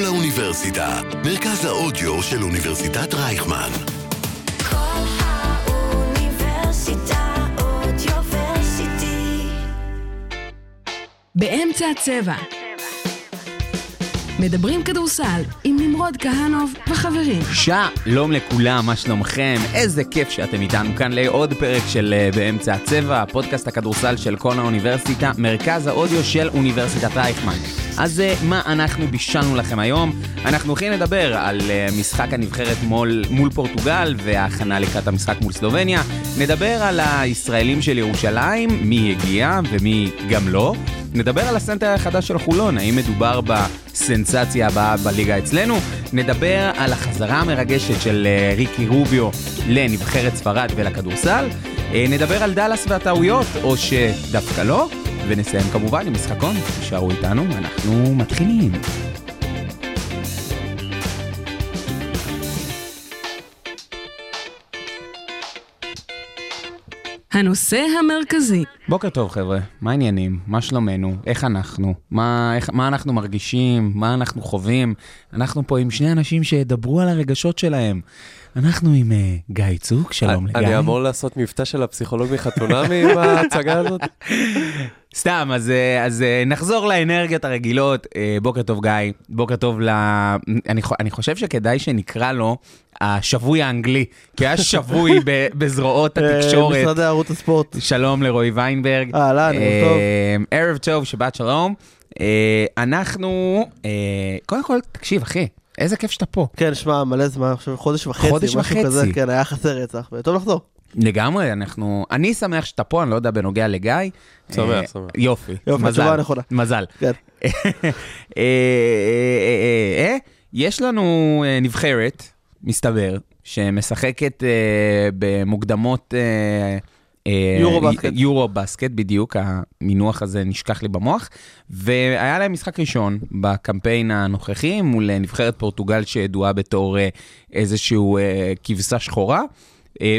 בואו לאוניברסיטה, מרכז האודיו של אוניברסיטת רייכמן. כל האוניברסיטה אודיוורסיטי. באמצע הצבע. מדברים כדורסל עם נמרוד כהנוב וחברים. שלום לכולם, מה שלומכם? איזה כיף שאתם איתנו כאן לעוד פרק של באמצע הצבע, פודקאסט הכדורסל של כל האוניברסיטה, מרכז האודיו של אוניברסיטת רייכמן. אז מה אנחנו בישלנו לכם היום? אנחנו הולכים לדבר על משחק הנבחרת מול פורטוגל וההכנה לקראת המשחק מול סלובניה. נדבר על הישראלים של ירושלים, מי הגיע ומי גם לא. נדבר על הסנטר החדש של חולון, האם מדובר בסנסציה הבאה בליגה אצלנו. נדבר על החזרה המרגשת של ריקי רוביו לנבחרת ספרד ולכדורסל. נדבר על דלס והטעויות, או שדווקא לא. ונסיים כמובן עם משחקון, תשארו איתנו, אנחנו מתחילים. הנושא המרכזי. בוקר טוב חבר'ה, מה העניינים? מה שלומנו? איך אנחנו? מה אנחנו מרגישים? מה אנחנו חווים? אנחנו פה עם שני אנשים שידברו על הרגשות שלהם. אנחנו עם גיא צוק, שלום לגיא. אני אמור לעשות מבטא של הפסיכולוג מחתונה עם ההצגה הזאת. סתם, אז נחזור לאנרגיות הרגילות. בוקר טוב גיא, בוקר טוב אני חושב שכדאי שנקרא לו השבוי האנגלי, כי היה שבוי בזרועות התקשורת. משרד הערוץ הספורט. שלום לרועי ויינברג. אהלן, ערב טוב. ערב טוב, שבת שלום. אנחנו, קודם כל, תקשיב אחי, איזה כיף שאתה פה. כן, שמע, מלא זמן, חודש וחצי. משהו כזה, כן, היה חסר רצח, טוב לחזור. לגמרי, אני שמח שאתה פה, אני לא יודע בנוגע לגיא. שמח. יופי. מזל. מזל. כן. יש לנו נבחרת, מסתבר, שמשחקת במוקדמות יורו-בסקט, בדיוק, המינוח הזה נשכח לי במוח, והיה להם משחק ראשון בקמפיין הנוכחי, מול נבחרת פורטוגל שידועה בתור איזשהו כבשה שחורה,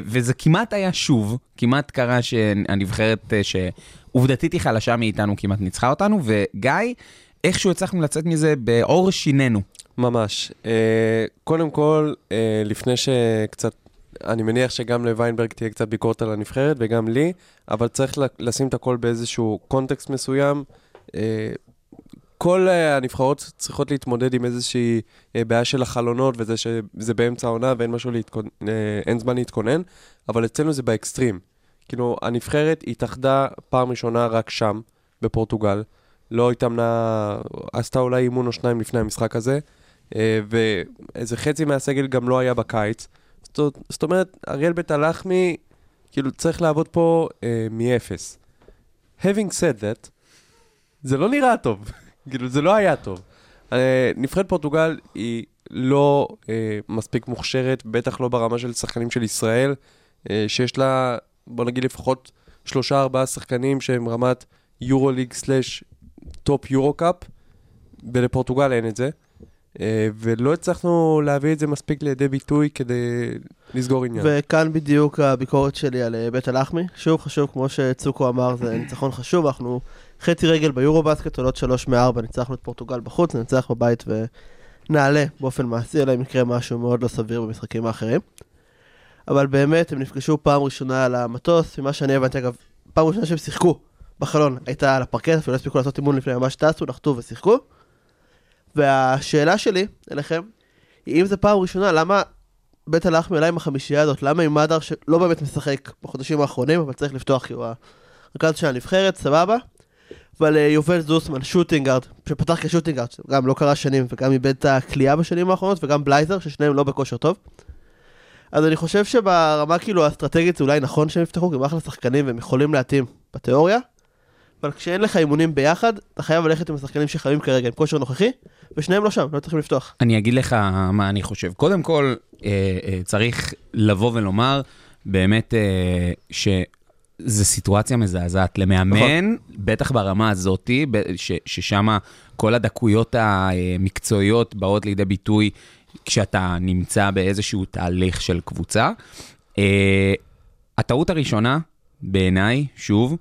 וזה כמעט היה שוב, כמעט קרה שהנבחרת שעובדתית היא חלשה מאיתנו, כמעט ניצחה אותנו, וגיא, איכשהו הצלחנו לצאת מזה באור שיננו. ממש. קודם כל, לפני שקצת, אני מניח שגם לוויינברג תהיה קצת ביקורת על הנבחרת וגם לי, אבל צריך לשים את הכל באיזשהו קונטקסט מסוים. כל הנבחרות צריכות להתמודד עם איזושהי בעיה של החלונות, וזה שזה באמצע העונה ואין משהו אין זמן להתכונן, אבל אצלנו זה באקסטרים. כאילו, הנבחרת התאחדה פעם ראשונה רק שם, בפורטוגל, לא התאמנה, עשתה אולי אימון או שניים לפני המשחק הזה, ואיזה חצי מהסגל גם לא היה בקיץ. זאת אומרת, אריאל בית הלך כאילו צריך לעבוד פה מאפס. Having said that, זה לא נראה טוב. כאילו, זה לא היה טוב. נבחרת פורטוגל היא לא מספיק מוכשרת, בטח לא ברמה של שחקנים של ישראל, שיש לה, בוא נגיד לפחות 3-4 שחקנים שהם רמת יורוליג / טופ יורוקאפ, ולפורטוגל אין את זה, ולא הצלחנו להביא את זה מספיק לידי ביטוי כדי לסגור עניין. וכאן בדיוק הביקורת שלי על בית הלחמי, שוב חשוב, כמו שצוקו אמר, זה ניצחון חשוב, אנחנו חצי רגל ביורובסקט, עולות 3-4, ניצחנו את פורטוגל בחוץ, ננצח בבית ונעלה באופן מעשי, אלא אם יקרה משהו מאוד לא סביר במשחקים האחרים. אבל באמת הם נפגשו פעם ראשונה על המטוס, ממה שאני הבנתי, אגב, פעם ראשונה שהם שיחקו בחלון, הייתה על הפרקט, אפילו לא הספיקו לעשות אימון לפני ממש טסו, נחתו ושיחקו. והשאלה שלי אליכם, היא אם זה פעם ראשונה, למה בית הלחמי עלה עם החמישייה הזאת, למה עם מאדר שלא באמת משחק בחודשים האחרונים, אבל צריך לפתוח כי הוא הרכז של הנבחרת, סבבה? אבל יובל זוסמן, שוטינגארד, שפתח כשוטינגארד, גם לא קרה שנים, וגם איבד את הקליעה בשנים האחרונות, וגם בלייזר, ששניהם לא בכושר טוב. אז אני חושב שברמה כאילו האסטרטגית, זה אולי נכון שהם יפתחו, כי מאחלה שחקנים, והם יכולים להתאים בתיאוריה. אבל כשאין לך אימונים ביחד, אתה חייב ללכת עם השחקנים שחייבים כרגע, עם כושר נוכחי, ושניהם לא שם, לא צריכים לפתוח. אני אגיד לך מה אני חושב. קודם כל, צריך לבוא ולומר, באמת, שזו סיטואציה מזעזעת למאמן, בטח ברמה הזאת, ששם כל הדקויות המקצועיות באות לידי ביטוי, כשאתה נמצא באיזשהו תהליך של קבוצה. הטעות הראשונה, בעיניי, שוב,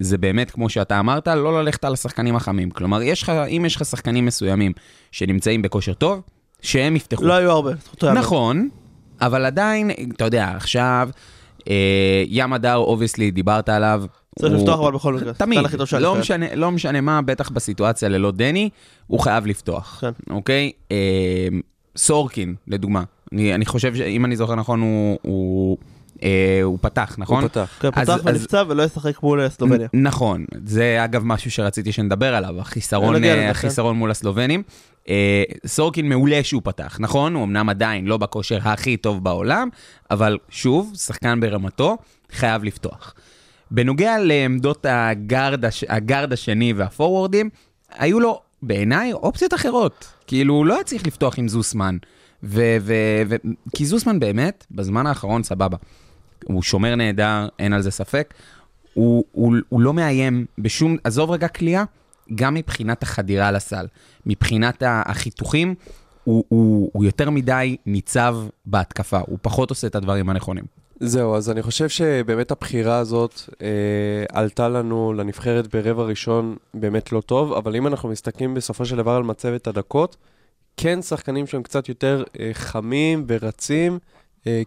זה באמת, כמו שאתה אמרת, לא ללכת על השחקנים החמים. כלומר, אם יש לך שחקנים מסוימים שנמצאים בכושר טוב, שהם יפתחו. לא היו הרבה. נכון, אבל עדיין, אתה יודע, עכשיו, ים הדר, obviously, דיברת עליו. צריך לפתוח אבל בכל מקרה. תמיד, לא משנה מה, בטח בסיטואציה ללא דני, הוא חייב לפתוח. אוקיי? סורקין, לדוגמה. אני חושב שאם אני זוכר נכון, הוא פתח, נכון? הוא פתח. כן, פתח ונפצע ולא ישחק מול הסלובניה. נכון. זה אגב משהו שרציתי שנדבר עליו, החיסרון מול הסלובנים. סורקין מעולה שהוא פתח, נכון? הוא אמנם עדיין לא בכושר הכי טוב בעולם, אבל שוב, שחקן ברמתו, חייב לפתוח. בנוגע לעמדות הגארד השני והפורוורדים, היו לו בעיניי אופציות אחרות. כאילו, הוא לא היה צריך לפתוח עם זוסמן. כי זוסמן באמת, בזמן האחרון, סבבה. הוא שומר נהדר, אין על זה ספק. הוא לא מאיים בשום, עזוב רגע כלייה, גם מבחינת החדירה לסל. מבחינת החיתוכים, הוא יותר מדי ניצב בהתקפה. הוא פחות עושה את הדברים הנכונים. זהו, אז אני חושב שבאמת הבחירה הזאת עלתה לנו לנבחרת ברבע ראשון באמת לא טוב, אבל אם אנחנו מסתכלים בסופו של דבר על מצבת הדקות, כן שחקנים שהם קצת יותר חמים ורצים,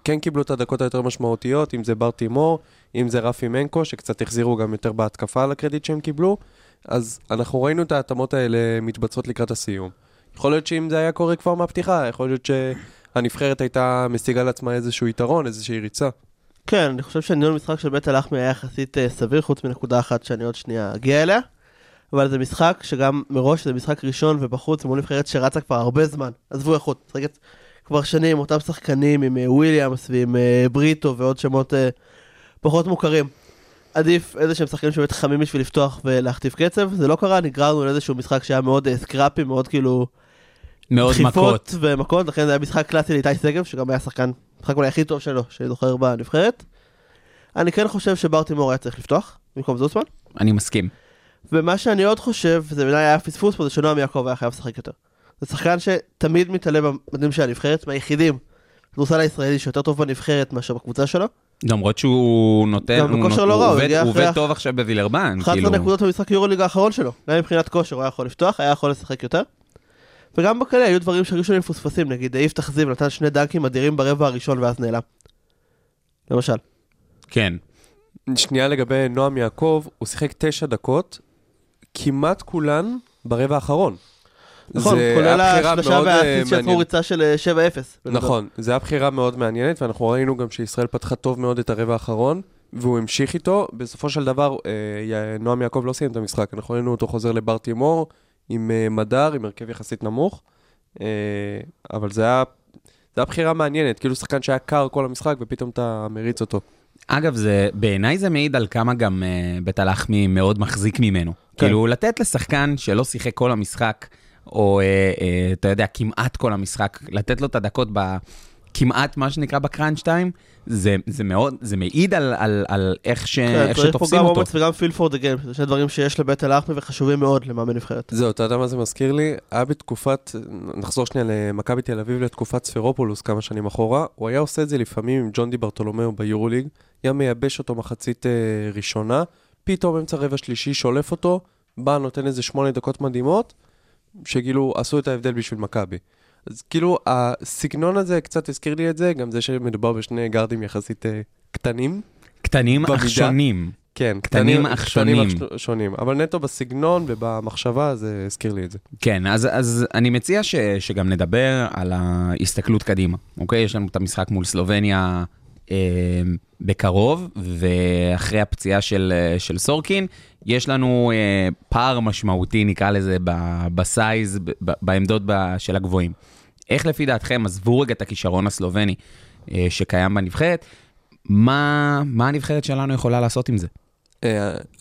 כן קיבלו את הדקות היותר משמעותיות, אם זה בר תימור, אם זה רפי מנקו, שקצת החזירו גם יותר בהתקפה על הקרדיט שהם קיבלו, אז אנחנו ראינו את ההתאמות האלה מתבצעות לקראת הסיום. יכול להיות שאם זה היה קורה כבר מהפתיחה, יכול להיות שהנבחרת הייתה משיגה לעצמה איזשהו יתרון, איזושהי ריצה. כן, אני חושב שניהול משחק של בית הלחמי היה יחסית סביר, חוץ מנקודה אחת שאני עוד שנייה אגיע אליה, אבל זה משחק שגם מראש זה משחק ראשון ובחוץ, מול נבחרת שרצה כבר הרבה זמן, עזבו איכות, משחקת כבר שנים, אותם שחקנים עם וויליאמס ועם בריטו ועוד שמות פחות מוכרים. עדיף איזה שהם שחקנים שבאמת חמים בשביל לפתוח ולהכתיב קצב, זה לא קרה, נגררנו לאיזשהו משחק שהיה מאוד סקראפי, מאוד כאילו מאוד מכות ומכות, לכן זה היה משחק קלאסי לאיתי סגב, שגם היה שחקן, משחק אולי הכי טוב שלו, שאני זוכר בנבחרת. אני כן חושב שבר תימור היה צריך לפתוח, במקום זוסמן. אני מסכים. ומה שאני עוד חושב, זה בעיניי היה פספוס פה, זה שנועם יעקב היה חייב לשחק יותר. זה שחקן שתמיד מתעלה במדים של הנבחרת, מהיחידים, נוסע לישראלי שיותר טוב בנבחרת מאשר בקבוצה שלו. למרות שהוא נותן, הוא עובד טוב עכשיו בווילרבן. 11 נקודות במשחק יורוליג האחרון שלו. גם מבחינת כושר הוא היה יכול לפתוח, היה יכול לשחק יותר. וגם בקלה היו דברים שהראשונים פוספסים, נגיד דייב תחזים נתן שני דנקים אדירים ברבע הראשון ואז נעלם. למשל. כן. שנייה לגבי נועם יעקב, הוא שיחק 9 דקות, כמעט כולן ברבע האחרון. נכון, כולל השלושה והאסיס שעצרו ריצה של 7-0. נכון, זו הייתה בחירה מאוד מעניינת, ואנחנו ראינו גם שישראל פתחה טוב מאוד את הרבע האחרון, והוא המשיך איתו. בסופו של דבר, נועם יעקב לא סיים את המשחק, אנחנו ראינו אותו חוזר לבר תימור, עם מדר, עם הרכב יחסית נמוך, אבל זו הייתה בחירה מעניינת, כאילו שחקן שהיה קר כל המשחק, ופתאום אתה מריץ אותו. אגב, בעיניי זה מעיד על כמה גם בית הלחמי מאוד מחזיק ממנו. כאילו, לתת לשחקן שלא שיחק כל המשחק, או אתה יודע, כמעט כל המשחק, לתת לו את הדקות כמעט מה שנקרא בקראנץ' טיים, זה מעיד על איך שתופסים אותו. גם אומץ וגם פיל פור דה גיים, זה שני דברים שיש לבית הלחמי וחשובים מאוד למאמן נבחרת. זהו, אתה יודע מה זה מזכיר לי? היה בתקופת, נחזור שנייה למכבי תל אביב, לתקופת ספרופולוס כמה שנים אחורה, הוא היה עושה את זה לפעמים עם ג'ון די ברטולומיאו ביורוליג, היה מייבש אותו מחצית ראשונה, פתאום אמצע רבע שלישי שולף אותו, בא, נותן איזה 8 דקות מדהימות, שגילו עשו את ההבדל בשביל מכבי. אז כאילו הסגנון הזה קצת הזכיר לי את זה, גם זה שמדובר בשני גארדים יחסית קטנים. קטנים אך שונים. כן, קטנים אך שונים. אבל נטו בסגנון ובמחשבה זה הזכיר לי את זה. כן, אז אני מציע שגם נדבר על ההסתכלות קדימה. אוקיי, יש לנו את המשחק מול סלובניה בקרוב, ואחרי הפציעה של סורקין, יש לנו פער משמעותי, נקרא לזה, בסייז, בעמדות של הגבוהים. איך לפי דעתכם, עזבו רגע את הכישרון הסלובני שקיים בנבחרת, מה הנבחרת שלנו יכולה לעשות עם זה?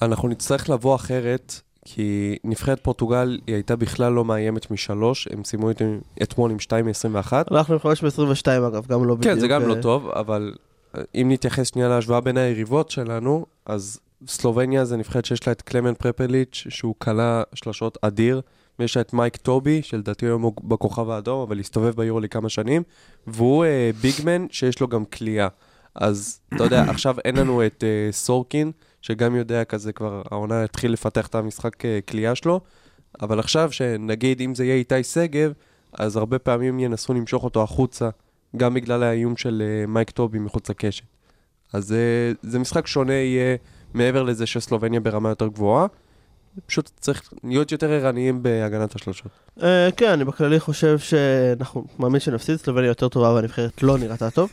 אנחנו נצטרך לבוא אחרת, כי נבחרת פורטוגל היא הייתה בכלל לא מאיימת מ3, הם סיימו אתמול עם 2-21. אנחנו עם 5-22 אגב, גם לא בדיוק. כן, זה גם לא טוב, אבל אם נתייחס שנייה להשוואה בין היריבות שלנו, אז סלובניה זה נבחרת שיש לה את קלמן פרפליץ' שהוא קלה שלשות אדיר, ויש לה את מייק טובי, שלדעתי היום הוא בכוכב האדום, אבל הסתובב ביורוליג כמה שנים, והוא ביגמן שיש לו גם כלייה. אז אתה יודע, עכשיו אין לנו את סורקין, שגם יודע כזה כבר, העונה התחיל לפתח את המשחק כלייה שלו, אבל עכשיו שנגיד אם זה יהיה איתי סגב, אז הרבה פעמים ינסו למשוך אותו החוצה, גם בגלל האיום של מייק טובי מחוץ לקשת. אז זה משחק שונה יהיה מעבר לזה שסלובניה ברמה יותר גבוהה, פשוט צריך להיות יותר ערניים בהגנת השלושות. כן, אני בכללי חושב שאנחנו מאמין שנפסיד, סלובניה יותר טובה, אבל הנבחרת לא נראתה טוב.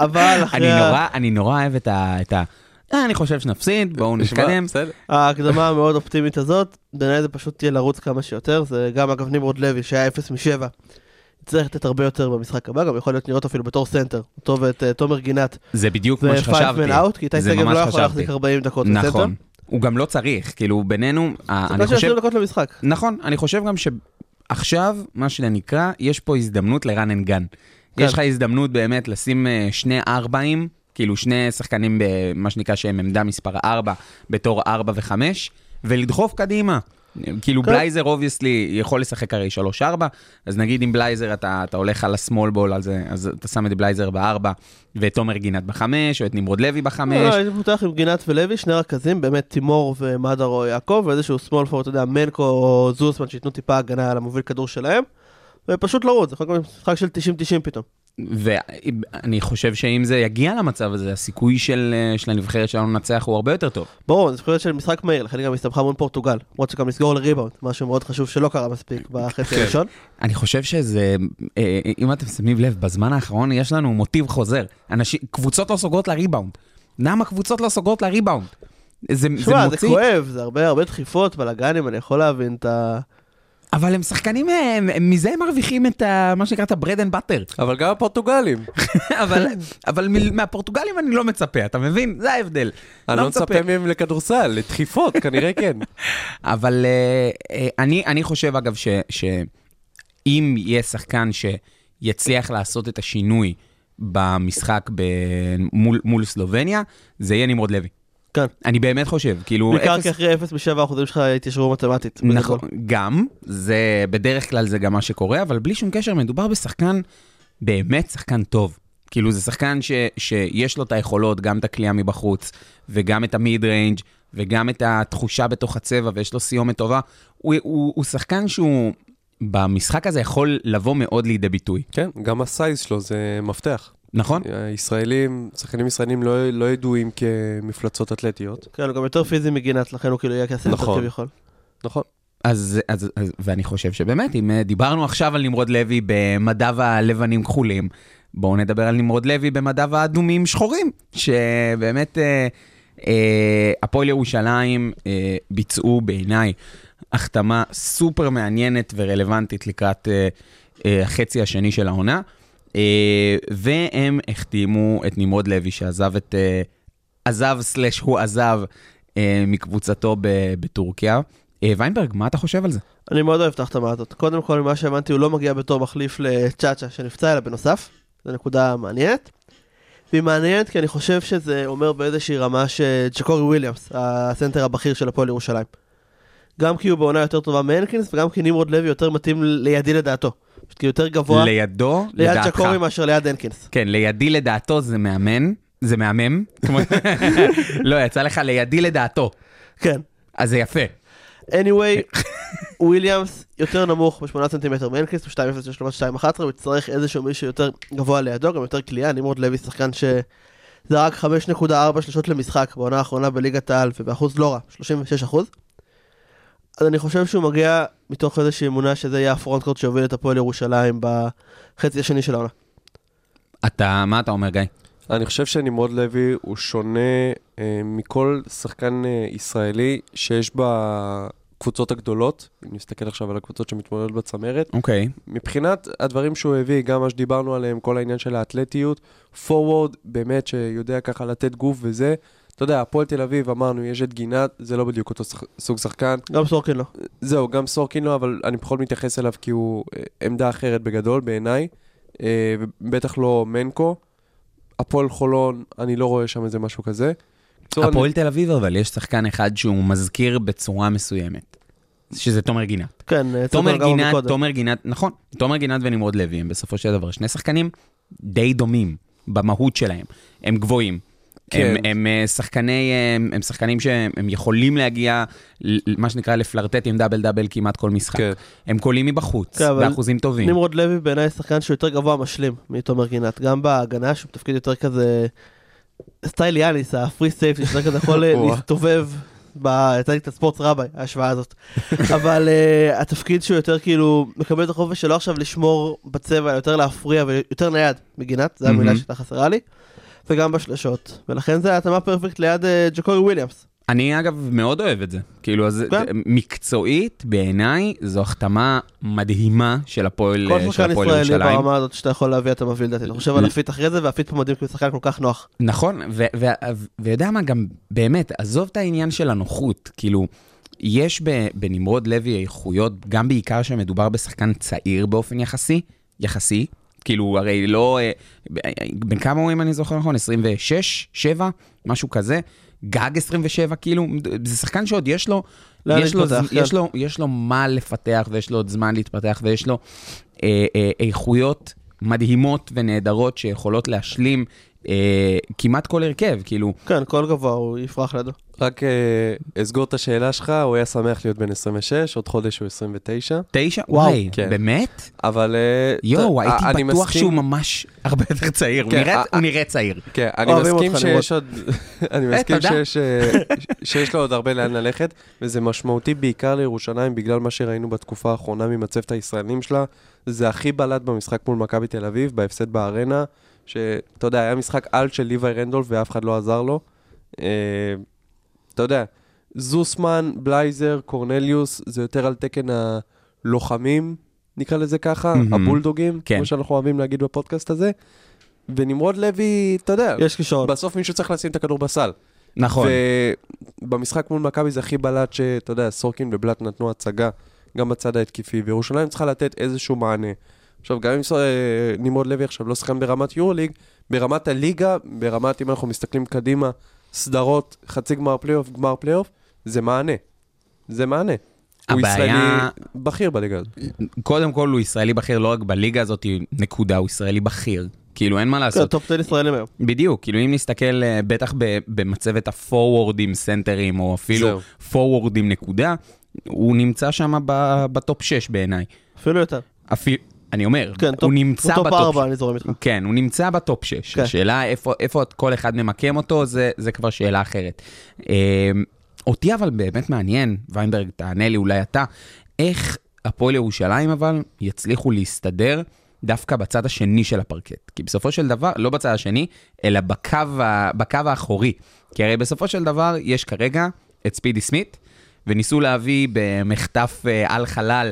אבל אחרי... אני נורא אוהב את ה... אני חושב שנפסיד, בואו נתקדם. ההקדמה המאוד אופטימית הזאת, בעיניי זה פשוט תהיה לרוץ כמה שיותר, זה גם אגב נמרוד לוי שהיה 0-7, צריך לתת הרבה יותר במשחק הבא, גם יכול להיות נראות אפילו בתור סנטר, אותו ואת תומר גינת. זה בדיוק מה שחשבתי. זה 5-man out, כי איתי סגב לא יכול להחזיק 40 דקות בסנטר. נכון, הוא גם לא צריך, כאילו בינינו, אני חושב... 20 דקות למשחק. נכון, אני חושב גם שעכשיו, מה שנקרא, יש פה הזדמנות לרן אין גן. יש לך הזדמנות באמת לשים 2-4, כאילו שני שחקנים במה שנקרא שהם עמדה מספר 4, בתור 4 ו-5, ולדחוף קדימה. כאילו בלייזר אובייסלי יכול לשחק הרי 3-4, אז נגיד אם בלייזר אתה הולך על הסמול בול, אז אתה שם את בלייזר ב-4 ואת תומר גינת ב-5 או את נמרוד לוי ב-5. לא, אני פותח עם גינת ולוי, שני רכזים, באמת תימור ומדר או יעקב, ואיזשהו סמול פור, אתה יודע, מנקו או זוסמן שיתנו טיפה הגנה על המוביל כדור שלהם, ופשוט לראות, זה חג של 90-90 פתאום. ואני חושב שאם זה יגיע למצב הזה, הסיכוי של הנבחרת שלנו לנצח הוא הרבה יותר טוב. ברור, זה נבחרת של משחק מהיר, לכן גם הסתבכה מול פורטוגל, למרות שגם נסגור לריבאונד, משהו מאוד חשוב שלא קרה מספיק בחצי הראשון. אני חושב שזה, אם אתם שמים לב, בזמן האחרון יש לנו מוטיב חוזר, קבוצות לא סוגרות לריבאונד. למה קבוצות לא סוגרות לריבאונד? זה כואב, זה הרבה דחיפות, בלגנים, אני יכול להבין את ה... אבל הם שחקנים, מזה הם מרוויחים את מה שנקרא את הברד אנד בטר. אבל גם הפורטוגלים. אבל מהפורטוגלים אני לא מצפה, אתה מבין? זה ההבדל. אני לא מצפה מהם לכדורסל, לדחיפות, כנראה כן. אבל אני חושב אגב שאם יהיה שחקן שיצליח לעשות את השינוי במשחק מול סלובניה, זה יהיה נמרוד לוי. כן. אני באמת חושב, כאילו... בעיקר כי אחרי 0.7% שלך התיישרו מתמטית. נכון, גם, זה בדרך כלל זה גם מה שקורה, אבל בלי שום קשר מדובר בשחקן, באמת שחקן טוב. כאילו זה שחקן שיש לו את היכולות, גם את הקליעה מבחוץ, וגם את המיד ריינג' וגם את התחושה בתוך הצבע, ויש לו סיומת טובה. הוא שחקן שהוא במשחק הזה יכול לבוא מאוד לידי ביטוי. כן, גם הסייז שלו זה מפתח. נכון. הישראלים, שחקנים ישראלים לא ידועים כמפלצות אתלטיות. כן, הוא גם יותר פיזי מגינת, לכן הוא כאילו יהיה כסנטר כביכול. נכון. אז, ואני חושב שבאמת, אם דיברנו עכשיו על נמרוד לוי במדיו הלבנים כחולים, בואו נדבר על נמרוד לוי במדיו האדומים שחורים, שבאמת הפועל ירושלים ביצעו בעיניי החתמה סופר מעניינת ורלוונטית לקראת החצי השני של העונה, והם החתימו את נמרוד לוי שעזב את עזב/הוא עזב מקבוצתו בטורקיה. ויינברג, מה אתה חושב על זה? אני מאוד אוהב את ההחתמה הזאת. קודם כל, ממה שהאמנתי, הוא לא מגיע בתור מחליף לצ'אצ'ה שנפצע, אלא בנוסף. זו נקודה מעניינת. והיא מעניינת כי אני חושב שזה אומר באיזושהי רמה שג'קורי וויליאמס, הסנטר הבכיר של הפועל ירושלים. גם כי הוא בעונה יותר טובה מהנקינס, וגם כי נמרוד לוי יותר מתאים לידי לדעתו. כי יותר גבוה לידו, ליד צ'קורי מאשר ליד הנקינס. כן, לידי לדעתו זה מאמן, זה מהמם. לא, יצא לך לידי לדעתו. כן. אז זה יפה. anyway, וויליאמס יותר נמוך ב-8 סנטימטר מהנקינס, ב-2.0, 2.11, הוא יצטרך איזשהו מישהו יותר גבוה לידו, גם יותר קליעה. נמרוד לוי שחקן שזרק 5.4 שלשות למשחק בעונה האחרונה בליגת העל, ובאחוז לא רע, 36%. אז אני חושב שהוא מגיע מתוך איזושהי אמונה שזה יהיה הפרונטקורט שהוביל את הפועל ירושלים בחצי השני של העונה. מה אתה אומר, גיא? אני חושב שנמרוד לוי הוא שונה מכל שחקן ישראלי שיש בקבוצות הגדולות. אני מסתכל עכשיו על הקבוצות שמתמודדות בצמרת. אוקיי. מבחינת הדברים שהוא הביא, גם מה שדיברנו עליהם, כל העניין של האתלטיות, פורוורד, באמת שיודע ככה לתת גוף וזה, אתה יודע, הפועל תל אביב, אמרנו, יש את גינת, זה לא בדיוק אותו סוג שחקן. גם סורקין לא. זהו, גם סורקין לא, אבל אני פחות מתייחס אליו, כי הוא עמדה אחרת בגדול, בעיניי, ובטח לא מנקו. הפועל חולון, אני לא רואה שם איזה משהו כזה. הפועל תל אביב, אבל יש שחקן אחד שהוא מזכיר בצורה מסוימת, שזה תומר גינת. כן, תומר גינת, נכון. תומר גינת ונמרוד לוי, הם בסופו של דבר שני שחקנים די דומים במהות שלהם. הם גבוהים. הם שחקנים שהם יכולים להגיע, מה שנקרא, לפלרטט עם דאבל דאבל כמעט כל משחק. הם קולים מבחוץ, באחוזים טובים. נמרוד לוי בעיניי שחקן שהוא יותר גבוה משלים מתומר גינת, גם בהגנה שהוא בתפקיד יותר כזה סטייל יאניס, הפרי סייף, שיותר כזה יכול להסתובב. יצא לי את הספורט רבי, ההשוואה הזאת. אבל התפקיד שהוא יותר כאילו מקבל את החופש שלו עכשיו לשמור בצבע, יותר להפריע ויותר נייד מגינת, זו המילה שאתה חסרה לי, וגם בשלשות. ולכן זה התאמה פרפקט ליד ג'קורי וויליאמס. אני אגב מאוד אוהב את זה. כאילו, אז מקצועית בעיניי זו החתמה מדהימה של הפועל ירושלים. כל שחקן ישראלי ברמה הזאת שאתה יכול להביא, אתה מביא לדעתי. אני חושב על הפיט אחרי זה, והפיט פה מדהים כי הוא שחקן כל כך נוח. נכון, ויודע מה גם באמת, עזוב את העניין של הנוחות. כאילו, יש בנמרוד לוי איכויות, גם בעיקר שמדובר בשחקן צעיר באופן יחסי. כאילו, הרי לא, בין כמה הורים אני זוכר נכון, 26, 7, משהו כזה. גג 27, כאילו, זה שחקן שעוד יש לו, יש לו מה לפתח, ויש לו עוד זמן להתפתח, ויש לו איכויות מדהימות ונהדרות שיכולות להשלים כמעט כל הרכב, כאילו. כן, כל גבוה הוא יפרח לידו. רק אסגור את השאלה שלך, הוא היה שמח להיות בן 26, עוד חודש הוא 29. 9? וואי, באמת? אבל... יואו, הייתי בטוח שהוא ממש הרבה יותר צעיר, הוא נראה צעיר. כן, אני מסכים שיש עוד... אני מסכים שיש לו עוד הרבה לאן ללכת, וזה משמעותי בעיקר לירושלים, בגלל מה שראינו בתקופה האחרונה ממצבת הישראלים שלה, זה הכי בלט במשחק מול מכבי תל אביב, בהפסד בארנה, שאתה יודע, היה משחק על של ליווי רנדולף ואף אחד לא עזר לו. אתה יודע, זוסמן, בלייזר, קורנליוס, זה יותר על תקן הלוחמים, נקרא לזה ככה, הבולדוגים, כמו שאנחנו אוהבים להגיד בפודקאסט הזה, ונמרוד לוי, אתה יודע, בסוף מישהו צריך לשים את הכדור בסל. נכון. ובמשחק מול מכבי זה הכי בלט שאתה יודע, סורקין ובלט נתנו הצגה, גם בצד ההתקיפי, וירושלים צריכה לתת איזשהו מענה. עכשיו, גם אם נמרוד לוי עכשיו לא שחקן ברמת יורוליג, ברמת הליגה, ברמת אם אנחנו מסתכלים קדימה, סדרות, חצי גמר פלייאוף, גמר פלייאוף, זה מענה. זה מענה. הוא ישראלי בכיר בליגה הזאת. קודם כל, הוא ישראלי בכיר, לא רק בליגה הזאת, נקודה, הוא ישראלי בכיר. כאילו, אין מה לעשות. טופ 10 ישראלים היום. בדיוק, כאילו, אם נסתכל בטח במצבת הפורורדים, סנטרים, או אפילו פורורדים נקודה, הוא נמצא שם בטופ 6 בעיניי. אפילו יותר. אני אומר, הוא נמצא בטופ 6. כן, הוא נמצא בטופ 6. השאלה איפה כל אחד ממקם אותו, זה כבר שאלה אחרת. אותי אבל באמת מעניין, ויינברג, תענה לי אולי אתה, איך הפועל ירושלים אבל יצליחו להסתדר דווקא בצד השני של הפרקט. כי בסופו של דבר, לא בצד השני, אלא בקו האחורי. כי הרי בסופו של דבר יש כרגע את ספידי סמית, וניסו להביא במחטף על חלל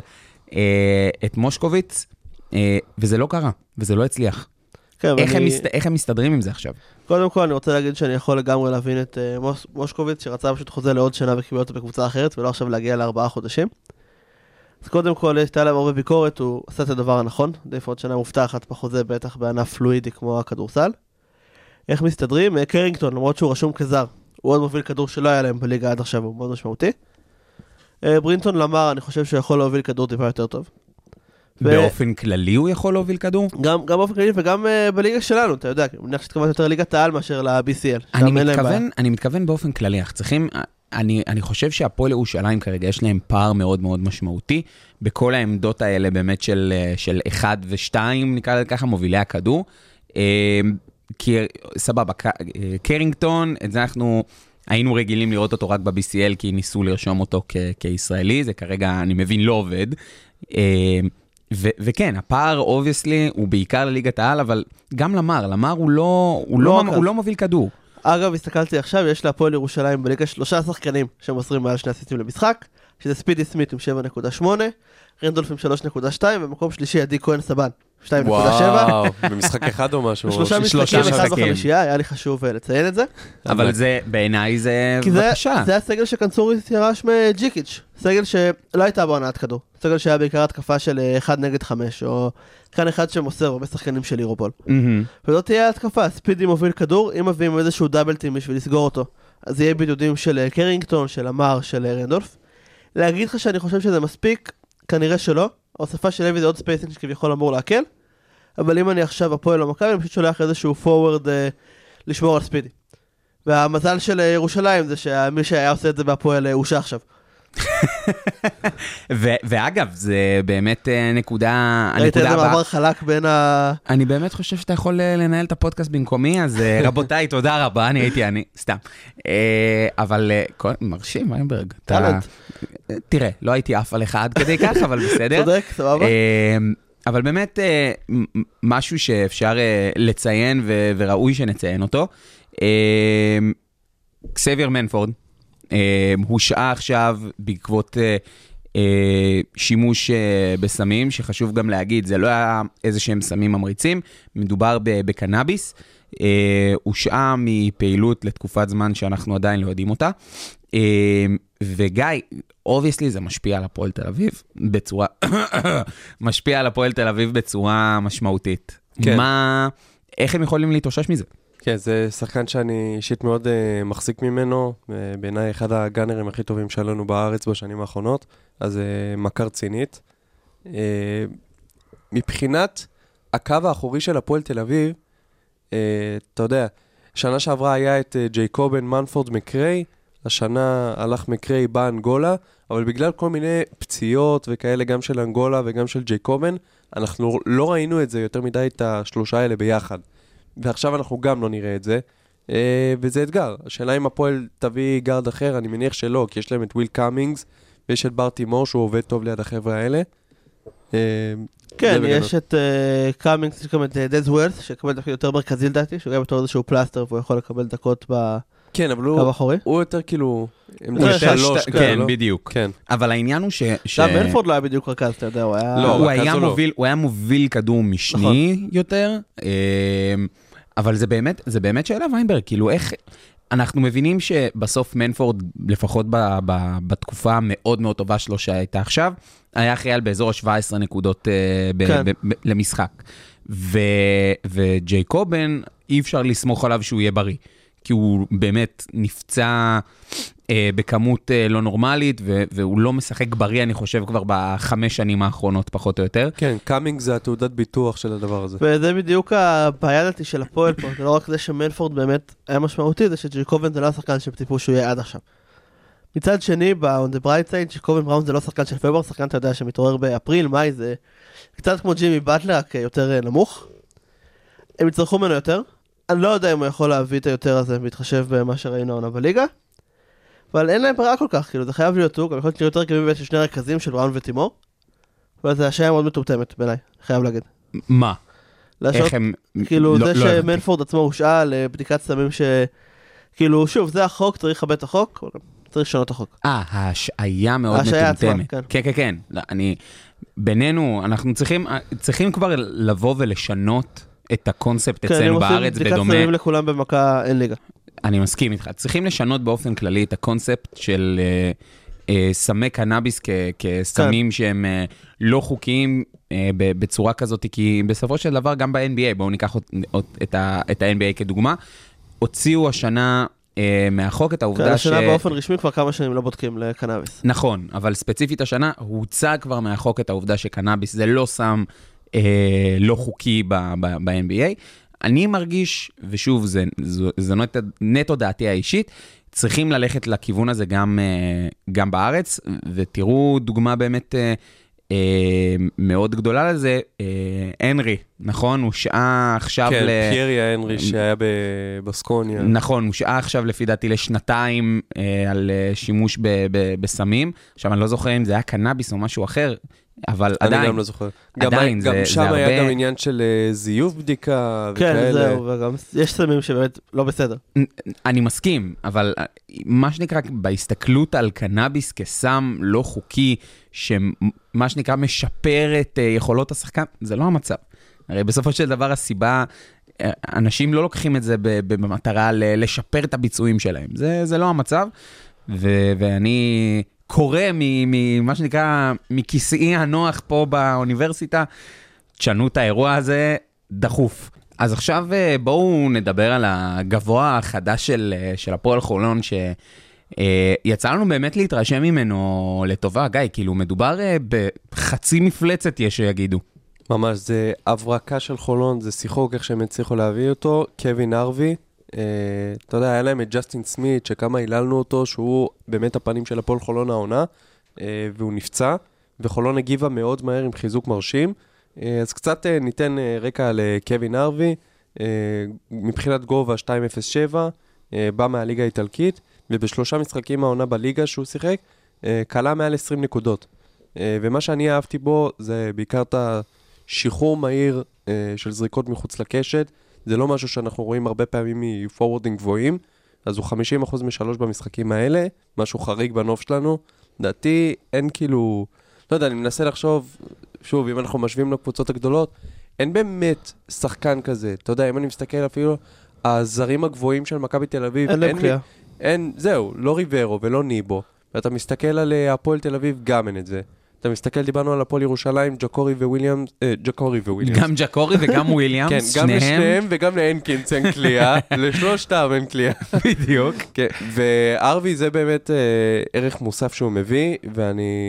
את מושקוביץ, וזה לא קרה, וזה לא הצליח. איך הם מסתדרים עם זה עכשיו? קודם כל אני רוצה להגיד שאני יכול לגמרי להבין את מושקוביץ, שרצה פשוט חוזה לעוד שנה וקיבל אותו בקבוצה אחרת, ולא עכשיו להגיע ל4 חודשים. אז קודם כל, הייתה להם הרבה ביקורת, הוא עשה את הדבר הנכון, דווקא עוד שנה מובטחת בחוזה, בטח בענף פלואידי כמו הכדורסל. איך מסתדרים? קרינגטון, למרות שהוא רשום כזר, הוא עוד מוביל כדור שלא היה להם בליגה עד עכשיו, הוא מאוד משמעותי. ברינטון למר, אני חושב שהוא יכול להוביל כדור טיפה יותר טוב. באופן כללי הוא יכול להוביל כדור? גם באופן כללי וגם בליגה שלנו, אתה יודע, אני חושב שתכוונת יותר ליגת העל מאשר ל-BCL. אני מתכוון באופן כללי, אנחנו צריכים, אני חושב שהפועל ירושלים כרגע יש להם פער מאוד מאוד משמעותי, בכל העמדות האלה באמת של 1 ו-2, נקרא לזה ככה, מובילי הכדור. סבבה, קרינגטון, את זה אנחנו... היינו רגילים לראות אותו רק ב-BCL, כי ניסו לרשום אותו כישראלי, זה כרגע, אני מבין, לא עובד. וכן, הפער, אובייסלי, הוא בעיקר לליגת העל, אבל גם למר הוא לא מוביל כדור. אגב, הסתכלתי עכשיו, יש להפועל ירושלים בליגה 3 שחקנים שמוסרים מעל 2 אסיסטים למשחק, שזה ספידי סמית עם 7.8, רנדולף עם 3.2, ובמקום שלישי עדי כהן סבן. 2.7. וואו, במשחק אחד או משהו. 3 משחקים. היה לי חשוב לציין את זה. אבל זה, בעיניי זה בבקשה. זה הסגל שקנסורי ירש מג'יקיץ'. סגל שלא הייתה בו הנעת כדור. סגל שהיה בעיקר התקפה של 1 נגד 5, או כאן אחד שמוסר הרבה שחקנים של אירופול. וזאת תהיה התקפה, ספידי מוביל כדור, אם מביאים איזשהו דאבלטים בשביל לסגור אותו. אז יהיה בידודים של קרינגטון, של אמר, של רנדולף. להגיד לך שאני חושב שזה מספיק, כנראה שלא. ההוספה של לוי זה עוד ספייסינג שכביכול אמור להקל, אבל אם אני עכשיו הפועל או מכבי, אני פשוט שולח איזשהו פורוורד לשמור על ספידי. והמזל של ירושלים זה שמי שהיה עושה את זה בהפועל הוא שע עכשיו. ואגב, זה באמת נקודה... ראית איזה מעבר חלק בין ה... אני באמת חושב שאתה יכול לנהל את הפודקאסט במקומי, אז רבותיי, תודה רבה, אני הייתי אני, סתם. אבל מרשים, איינברג. תראה, לא הייתי אף עליך עד כדי כך, אבל בסדר. צודק, סבבה. אבל באמת משהו שאפשר לציין וראוי שנציין אותו. קסביר מנפורד, הוא שעה עכשיו בעקבות שימוש בסמים, שחשוב גם להגיד, זה לא היה איזה שהם סמים ממריצים, מדובר בקנאביס, הוא שעה מפעילות לתקופת זמן שאנחנו עדיין לא יודעים אותה, וגיא, obviously זה משפיע על הפועל תל אביב בצורה, משפיע על הפועל תל אביב בצורה משמעותית. כן. מה, איך הם יכולים להתאושש מזה? כן, זה שחקן שאני אישית מאוד מחזיק ממנו, בעיניי אחד הגאנרים הכי טובים שלנו בארץ בשנים האחרונות, אז מכר צינית. מבחינת הקו האחורי של הפועל תל אביב, אתה יודע, שנה שעברה היה את ג'ייקובן, מנפורד, מקרי, השנה הלך מקרי, בא אנגולה, אבל בגלל כל מיני פציעות וכאלה גם של אנגולה וגם של ג'ייקובן, אנחנו לא ראינו את זה יותר מדי, את השלושה האלה ביחד. ועכשיו אנחנו גם לא נראה את זה, וזה אתגר. השאלה אם הפועל תביא גארד אחר, אני מניח שלא, כי יש להם את וויל קאמינגס, ויש את ברטי מור, שהוא עובד טוב ליד החבר'ה האלה. כן, יש את קאמינגס, יש גם את דז ווילס, שקבל דווקא יותר מרכזי לדעתי, שהוא גם בתור איזשהו פלסטר, והוא יכול לקבל דקות בקו אחורי. הוא יותר כאילו... כן, בדיוק. אבל העניין הוא ש... מנפורד לא היה בדיוק רכז, אתה יודע, הוא היה מוביל כדור משני יותר, אבל זה באמת שאלה ויינברג, כאילו איך... אנחנו מבינים שבסוף מנפורד, לפחות בתקופה המאוד מאוד טובה שלו שהייתה עכשיו, היה חייל באזור ה-17 נקודות למשחק. וג'ייקובן, אי אפשר לסמוך עליו שהוא יהיה בריא. כי הוא באמת נפצע בכמות לא נורמלית, והוא לא משחק בריא, אני חושב, כבר בחמש שנים האחרונות, פחות או יותר. כן, קאמינג זה התעודת ביטוח של הדבר הזה. וזה בדיוק הבעיה דתי של הפועל פה, זה לא רק זה שמנפורד באמת היה משמעותי, זה שג'יקובן זה לא השחקן שטיפו שהוא יהיה עד עכשיו. מצד שני, ב-On the Bright Side, ג'יקובן בראון זה לא שחקן של פברואר, שחקן אתה יודע שמתעורר באפריל, מאי, זה קצת כמו ג'ימי באטלר, רק יותר נמוך. הם יצטרכו ממנו יותר. אני לא יודע אם הוא יכול להביא את היותר הזה, מתחשב במה שראינו עונה בליגה, אבל אין להם פרעה כל כך, כאילו זה חייב להיות טוב, אני יכול להיות יותר קרבי בית של שני רכזים של בראון וטימור, אבל זה השעה מאוד מטומטמת בעיניי, חייב להגיד. מה? איך הם... כאילו זה שמנפורד עצמו הושעה לבדיקת סמים ש... כאילו שוב, זה החוק, צריך לבית החוק, צריך לשנות החוק. ההשעיה מאוד מטומטמת. כן. בינינו, אנחנו צריכים כבר לבוא ולשנות את הקונספט אצלנו בארץ בדומה... כן, הם עושים בדיקת סמים לכולם במכה אין ליגה. אני מסכים איתך. צריכים לשנות באופן כללי את הקונספט של סמי קנאביס כסמים שהם לא חוקיים בצורה כזאת, כי בסופו של דבר גם ב-NBA, בואו ניקח את ה-NBA כדוגמה, הוציאו השנה... מהחוק את העובדה השנה באופן רשמי כבר כמה שנים לא בודקים לקנאביס. נכון, אבל ספציפית השנה הוצא כבר מהחוק את העובדה שקנאביס זה לא סם לא חוקי ב-NBA. אני מרגיש, ושוב, זה נטו דעתי האישית, צריכים ללכת לכיוון הזה גם בארץ, ותראו דוגמה באמת מאוד גדולה לזה, הנרי, נכון? הוא שעה עכשיו... כן, פייריה הנרי שהיה בבסקוניה. נכון, הוא שעה עכשיו לפי דעתי לשנתיים על שימוש בסמים. עכשיו אני לא זוכר אם זה היה קנאביס או משהו אחר, אבל עדיין... אני גם לא זוכר. גם שם היה גם עניין של זיוף בדיקה וכאלה. כן, זהו, וגם יש סמים שבאמת לא בסדר. אני מסכים, אבל מה שנקרא בהסתכלות על קנאביס כסם לא חוקי, שמה שנקרא משפר את יכולות השחקן, זה לא המצב. הרי בסופו של דבר הסיבה, אנשים לא לוקחים את זה במטרה לשפר את הביצועים שלהם. זה לא המצב, ואני... קורא ממה שנקרא, מכיסאי הנוח פה באוניברסיטה, תשנו את האירוע הזה דחוף. אז עכשיו בואו נדבר על הגבוה החדש של הפועל חולון, שיצא לנו באמת להתרשם ממנו לטובה, גיא, כאילו מדובר בחצי מפלצת יש שיגידו. ממש, זה הברקה של חולון, זה שיחוק איך שהם הצליחו להביא אותו, קווין ארווי, אתה יודע, היה להם את ג'סטין סמית, שכמה היללנו אותו, שהוא באמת הפנים של הפועל חולון העונה, והוא נפצע, וחולון הגיבה מאוד מהר עם חיזוק מרשים. אז קצת ניתן רקע לקווין ארווי, מבחינת גובה 2.07, בא מהליגה האיטלקית, ובשלושה משחקים העונה בליגה שהוא שיחק, קלה מעל 20 נקודות. ומה שאני אהבתי בו, זה בעיקר את השחרור מהיר של זריקות מחוץ לקשת, זה לא משהו שאנחנו רואים הרבה פעמים מפורוורדים גבוהים, אז הוא 50% משלוש במשחקים האלה, משהו חריג בנוף שלנו, דעתי אין כאילו, לא יודע, אני מנסה לחשוב, שוב, אם אנחנו משווים לקבוצות הגדולות, אין באמת שחקן כזה, אתה יודע, אם אני מסתכל אפילו, הזרים הגבוהים של מכבי תל אביב, אין, זהו, לא ריברו ולא ניבו, ואתה מסתכל על הפועל תל אביב, גם אין את זה. אתה מסתכל, דיברנו על הפועל ירושלים, ג'קורי וויליאמס. גם ג'קורי וגם וויליאמס, כן, שניהם. כן, גם לשניהם וגם לאנקינס אין קליעה, לשלושתם אין קליעה. בדיוק. כן, וארווי זה באמת ערך מוסף שהוא מביא, ואני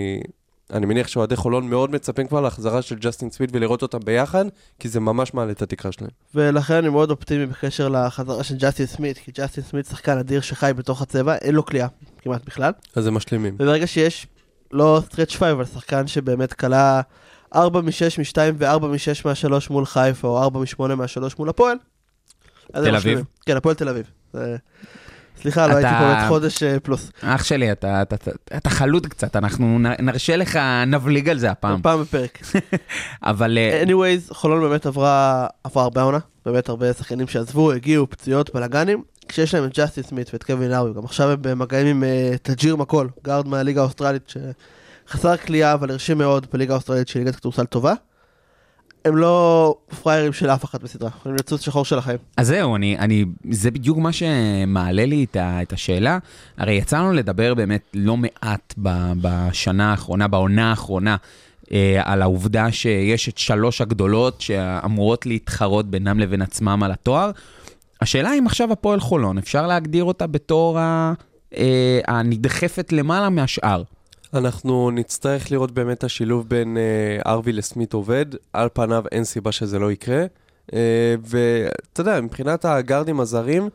מניח שעדי חולון מאוד מצפים כבר להחזרה של ג'סטין סמית ולראות אותם ביחד, כי זה ממש מעלה את התקרה שלהם. ולכן אני מאוד אופטימי בקשר לחזרה של ג'סטין סמית, כי ג'סטין סמית שחקן אדיר שחי בתוך הצבע, אין לו קליעה, כמעט בכלל. אז הם משלימים. וברגע שיש לא סטרץ' פייב, אבל שחקן שבאמת קלה 4 מ-6 מ-2 ו-4 מ-6 מה-3 מול חיפה, או 4 מ-8 מה-3 מול הפועל. תל אביב? כן, הפועל תל אביב. סליחה, לא הייתי קוראת חודש פלוס. אח שלי, אתה חלוד קצת, אנחנו נרשה לך נבליג על זה הפעם. פעם בפרק. אבל anyways, חולון באמת עברה הרבה עונה, באמת הרבה שחקנים שעזבו, הגיעו, פציעות, בלגנים. כשיש להם את ג'סטין סמית ואת קווין ארווי, גם עכשיו הם במגעים עם תג'יר מקול, גארד מהליגה האוסטרלית, שחסר קליעה, אבל הרשים מאוד בליגה האוסטרלית, שהיא ליגת כדורסל טובה, הם לא פריירים של אף אחת בסדרה, הם לצוץ שחור של החיים. אז זהו, זה בדיוק מה שמעלה לי את השאלה, הרי יצאנו לדבר באמת לא מעט בשנה האחרונה, בעונה האחרונה, על העובדה שיש את שלוש הגדולות, שאמורות להתחרות בינם לבין עצמם על התואר, השאלה אם עכשיו הפועל חולון, אפשר להגדיר אותה בתור הנדחפת למעלה מהשאר? אנחנו נצטרך לראות באמת השילוב בין ארווי לסמית עובד, על פניו אין סיבה שזה לא יקרה, ואתה יודע, מבחינת הגרדים הזרים,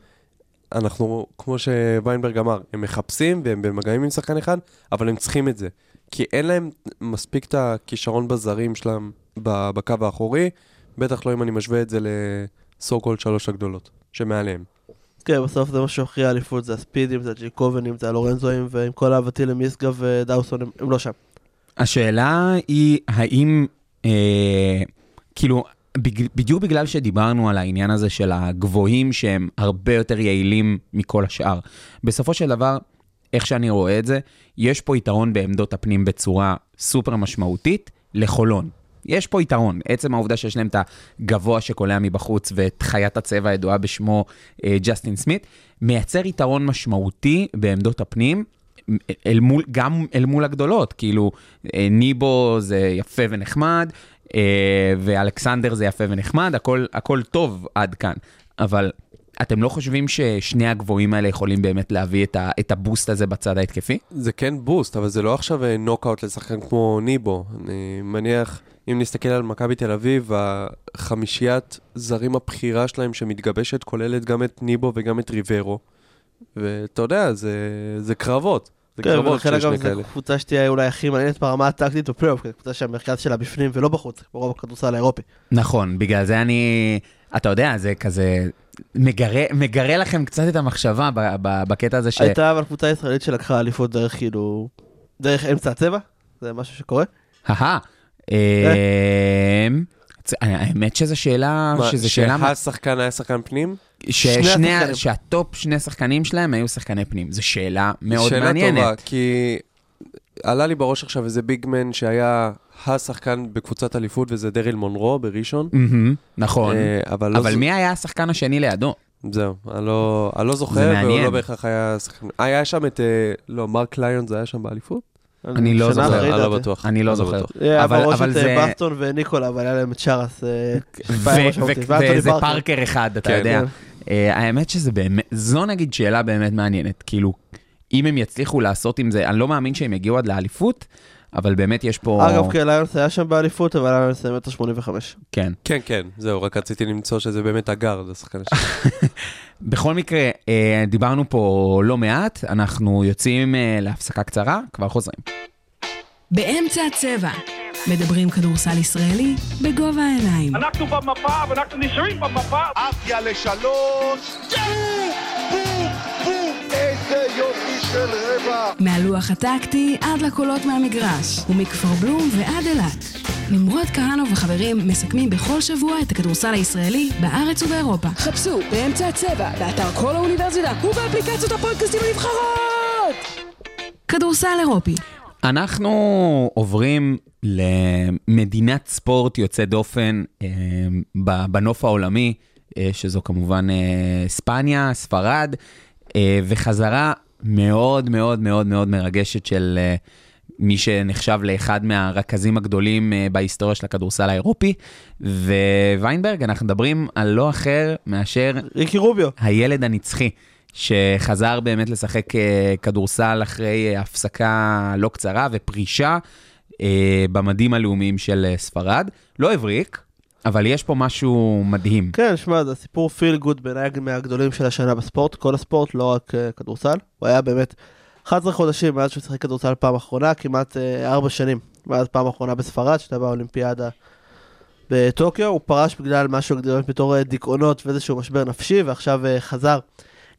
אנחנו, כמו שוויינברג אמר, הם מחפשים והם במגעים עם שחקן אחד, אבל הם צריכים את זה, כי אין להם מספיק את הכישרון בזרים שלהם בקו האחורי, בטח לא אם אני משווה את זה לסו-קולד שלוש הגדולות. שמעליהם. כן, בסוף זה מה שהוכריע האליפות, זה הספידים, זה הג'יקובנים, זה הלורנזואים, ועם כל אהבתי למיסגה ודאוסון, הם לא שם. השאלה היא, האם, כאילו, בדיוק בגלל שדיברנו על העניין הזה של הגבוהים, שהם הרבה יותר יעילים מכל השאר, בסופו של דבר, איך שאני רואה את זה, יש פה יתרון בעמדות הפנים בצורה סופר משמעותית לחולון. יש פה יתרון, עצם העובדה שיש להם את הגבוה שקולע מבחוץ ואת חיית הצבע הידועה בשמו ג'סטין סמית, מייצר יתרון משמעותי בעמדות הפנים, גם אל מול הגדולות, כאילו ניבו זה יפה ונחמד, ואלכסנדר זה יפה ונחמד, הכל טוב עד כאן, אבל אתם לא חושבים ששני הגבוהים האלה יכולים באמת להביא את הבוסט הזה בצד ההתקפי? זה כן בוסט, אבל זה לא עכשיו נוקאוט לשחקן כמו ניבו, אני מניח. אם נסתכל על מכבי תל אביב, החמישיית זרים הבחירה שלהם שמתגבשת כוללת גם את ניבו וגם את ריברו. ואתה יודע, זה קרבות. זה כן, קרבות שיש לכאלה. זו קבוצה שתהיה אולי הכי מעניינת ברמה הטקטית בפלייאוף, קבוצה שהמרכז שלה בפנים ולא בחוץ, ברוב הכדורסל האירופי. נכון, בגלל זה אתה יודע, זה כזה מגרה לכם קצת את המחשבה בקטע הזה הייתה אבל קבוצה ישראלית שלקחה אליפות דרך כאילו, דרך אמצע הצבע, זה משהו שקורה. האמת שזו שאלה שהשחקן היה שחקן פנים? שהטופ שני שחקנים שלהם היו שחקני פנים, זו שאלה מאוד מעניינת. שאלה טובה, כי עלה לי בראש עכשיו איזה ביגמן שהיה השחקן בקבוצת אליפות וזה דריל מונרו בראשון. נכון, אבל מי היה השחקן השני לידו? זהו, אני לא זוכר והוא לא בהכרח היה שחקן. היה שם את, לא, מרק ליון זה היה שם באליפות? אני לא זוכר. אבל זה בסטון וניקולה, אבל היה להם את שרס. וזה פארקר אחד, אתה יודע. האמת שזה באמת, זו נגיד שאלה באמת מעניינת, כאילו, אם הם יצליחו לעשות עם זה, אני לא מאמין שהם יגיעו עד לאליפות, אבל באמת יש פה... אגב, כן, ליונס היה שם באליפות, אבל ליונס היה מטר 85. כן. כן, כן, זהו, רק רציתי למצוא שזה באמת אגר, זה שחקן השם. בכל מקרה, דיברנו פה לא מעט, אנחנו יוצאים להפסקה קצרה, כבר חוזרים. באמצע הצבע, מדברים כדורסל ישראלי בגובה העיניים. אנחנו במפה, ואנחנו נשארים במפה. אפיה לשלוש, איזה יופי של רבע. מהלוח הטקטי עד לקולות מהמגרש, ומכפר בלום ועד אילת. נמרוד כהנו וחברים מסכמים בכל שבוע את הכדורסל הישראלי בארץ ובאירופה. חפשו באמצע הצבע, באתר כל האוניברסיטה ובאפליקציות הפודקאסטים הנבחרות. כדורסל אירופי. אנחנו עוברים למדינת ספורט יוצאת דופן בנוף העולמי, שזו כמובן ספניה, ספרד, וחזרה מאוד מאוד מאוד מאוד מרגשת של מי שנחשב לאחד מהרכזים הגדולים בהיסטוריה של הכדורסל האירופי, וויינברג, אנחנו מדברים על לא אחר מאשר... ריקי רוביו. הילד הנצחי. שחזר באמת לשחק כדורסל אחרי הפסקה לא קצרה ופרישה במדים הלאומיים של ספרד. לא הבריק, אבל יש פה משהו מדהים. כן, שמע, זה סיפור פיל גוד בעיניי מהגדולים של השנה בספורט, כל הספורט, לא רק כדורסל. הוא היה באמת 11 חודשים מאז שהוא שחק כדורסל פעם אחרונה, כמעט 4 שנים מאז פעם אחרונה בספרד, שאתה באולימפיאדה בטוקיו. הוא פרש בגלל משהו בתור דיכאונות ואיזשהו משבר נפשי, ועכשיו חזר.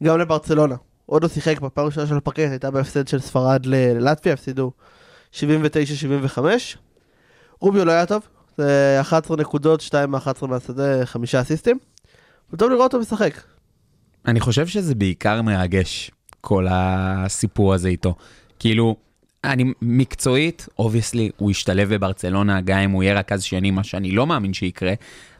גם לברצלונה, עוד לא שיחק בפעם ראשונה של הפרקט, הייתה בהפסד של ספרד ללטביה, הפסידו 79-75, רוביו לא היה טוב, זה 11 נקודות, 2 מ-11 מהשדה, 5 אסיסטים, וטוב לראות אותו משחק. אני חושב שזה בעיקר מרגש, כל הסיפור הזה איתו, כאילו, אני מקצועית, אובייסלי, הוא ישתלב בברצלונה, גם אם הוא יהיה רכז שני, מה שאני לא מאמין שיקרה,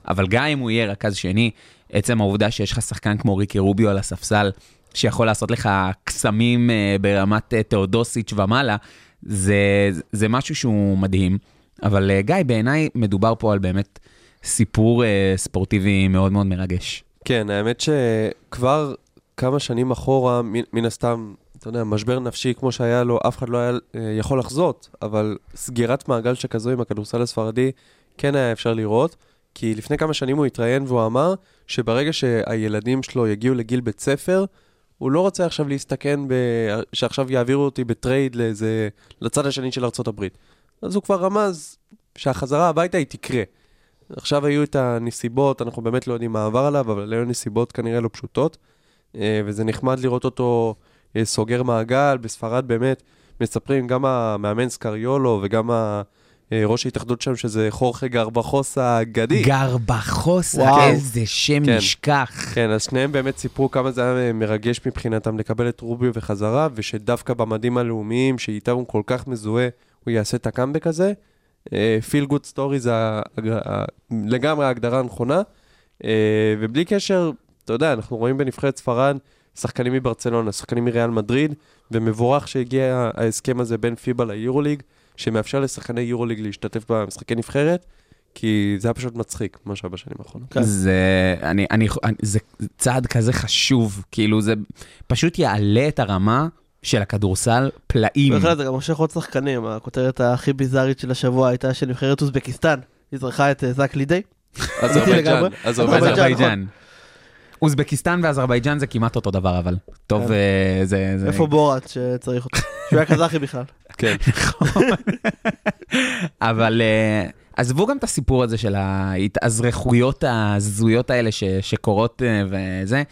אבל גם אם הוא יהיה רכז שני, עצם העובדה שיש לך שחקן כמו ריקי רוביו על הספסל, שיכול לעשות לך קסמים ברמת תאודוסיץ' ומעלה, זה משהו שהוא מדהים. אבל גיא, בעיניי מדובר פה על באמת סיפור ספורטיבי מאוד מאוד מרגש. כן, האמת שכבר כמה שנים אחורה, מן הסתם, אתה יודע, משבר נפשי כמו שהיה לו, אף אחד לא היה יכול לחזות, אבל סגירת מעגל שכזו עם הכדורסל הספרדי, כן היה אפשר לראות, כי לפני כמה שנים הוא התראיין והוא אמר שברגע שהילדים שלו יגיעו לגיל בית ספר, הוא לא רוצה עכשיו להסתכן שעכשיו יעבירו אותי בטרייד לצד השני של ארצות הברית. אז הוא כבר רמז שהחזרה הביתה היא תקרה. עכשיו היו את הנסיבות, אנחנו באמת לא יודעים מה עבר עליו, אבל היו נסיבות כנראה לא פשוטות, וזה נחמד לראות אותו סוגר מעגל. בספרד באמת מספרים גם המאמן סקריולו וגם ראש ההתאחדות שם, שזה חורכה גרבחוסה האגדי. גרבחוסה, איזה שם נשכח. כן, אז שניהם באמת סיפרו כמה זה היה מרגש מבחינתם לקבל את רוביו וחזרה, ושדווקא במדים הלאומיים, שאיתם הוא כל כך מזוהה, הוא יעשה את הקאמבק הזה. פיל גוד סטורי זה לגמרי ההגדרה הנכונה, ובלי קשר, אתה יודע, אנחנו רואים בנבחרת ספרד, שחקנים מברצלונה, שחקנים מריאל מדריד, ומבורך שהגיע ההסכם הזה בין פיבה ליורוליג, שמאפשר לשחקני יורוליג להשתתף במשחקי נבחרת, כי זה היה פשוט מצחיק, מה שהיה בשנים האחרונות. זה צעד כזה חשוב, כאילו זה פשוט יעלה את הרמה של הכדורסל פלאים. בכלל זה גם מושך עוד שחקנים, הכותרת הכי ביזארית של השבוע הייתה של נבחרת אוזבקיסטן, היא זרחה את זק לידי. אזרבייג'ן. אוזבקיסטן ואזרבייג'ן זה כמעט אותו דבר, אבל טוב, זה... איפה בורת שצריך אותו? שהוא היה קזחי בכלל. כן. אבל עזבו גם את הסיפור הזה של ההתאזרחויות הזויות האלה שקורות וזה.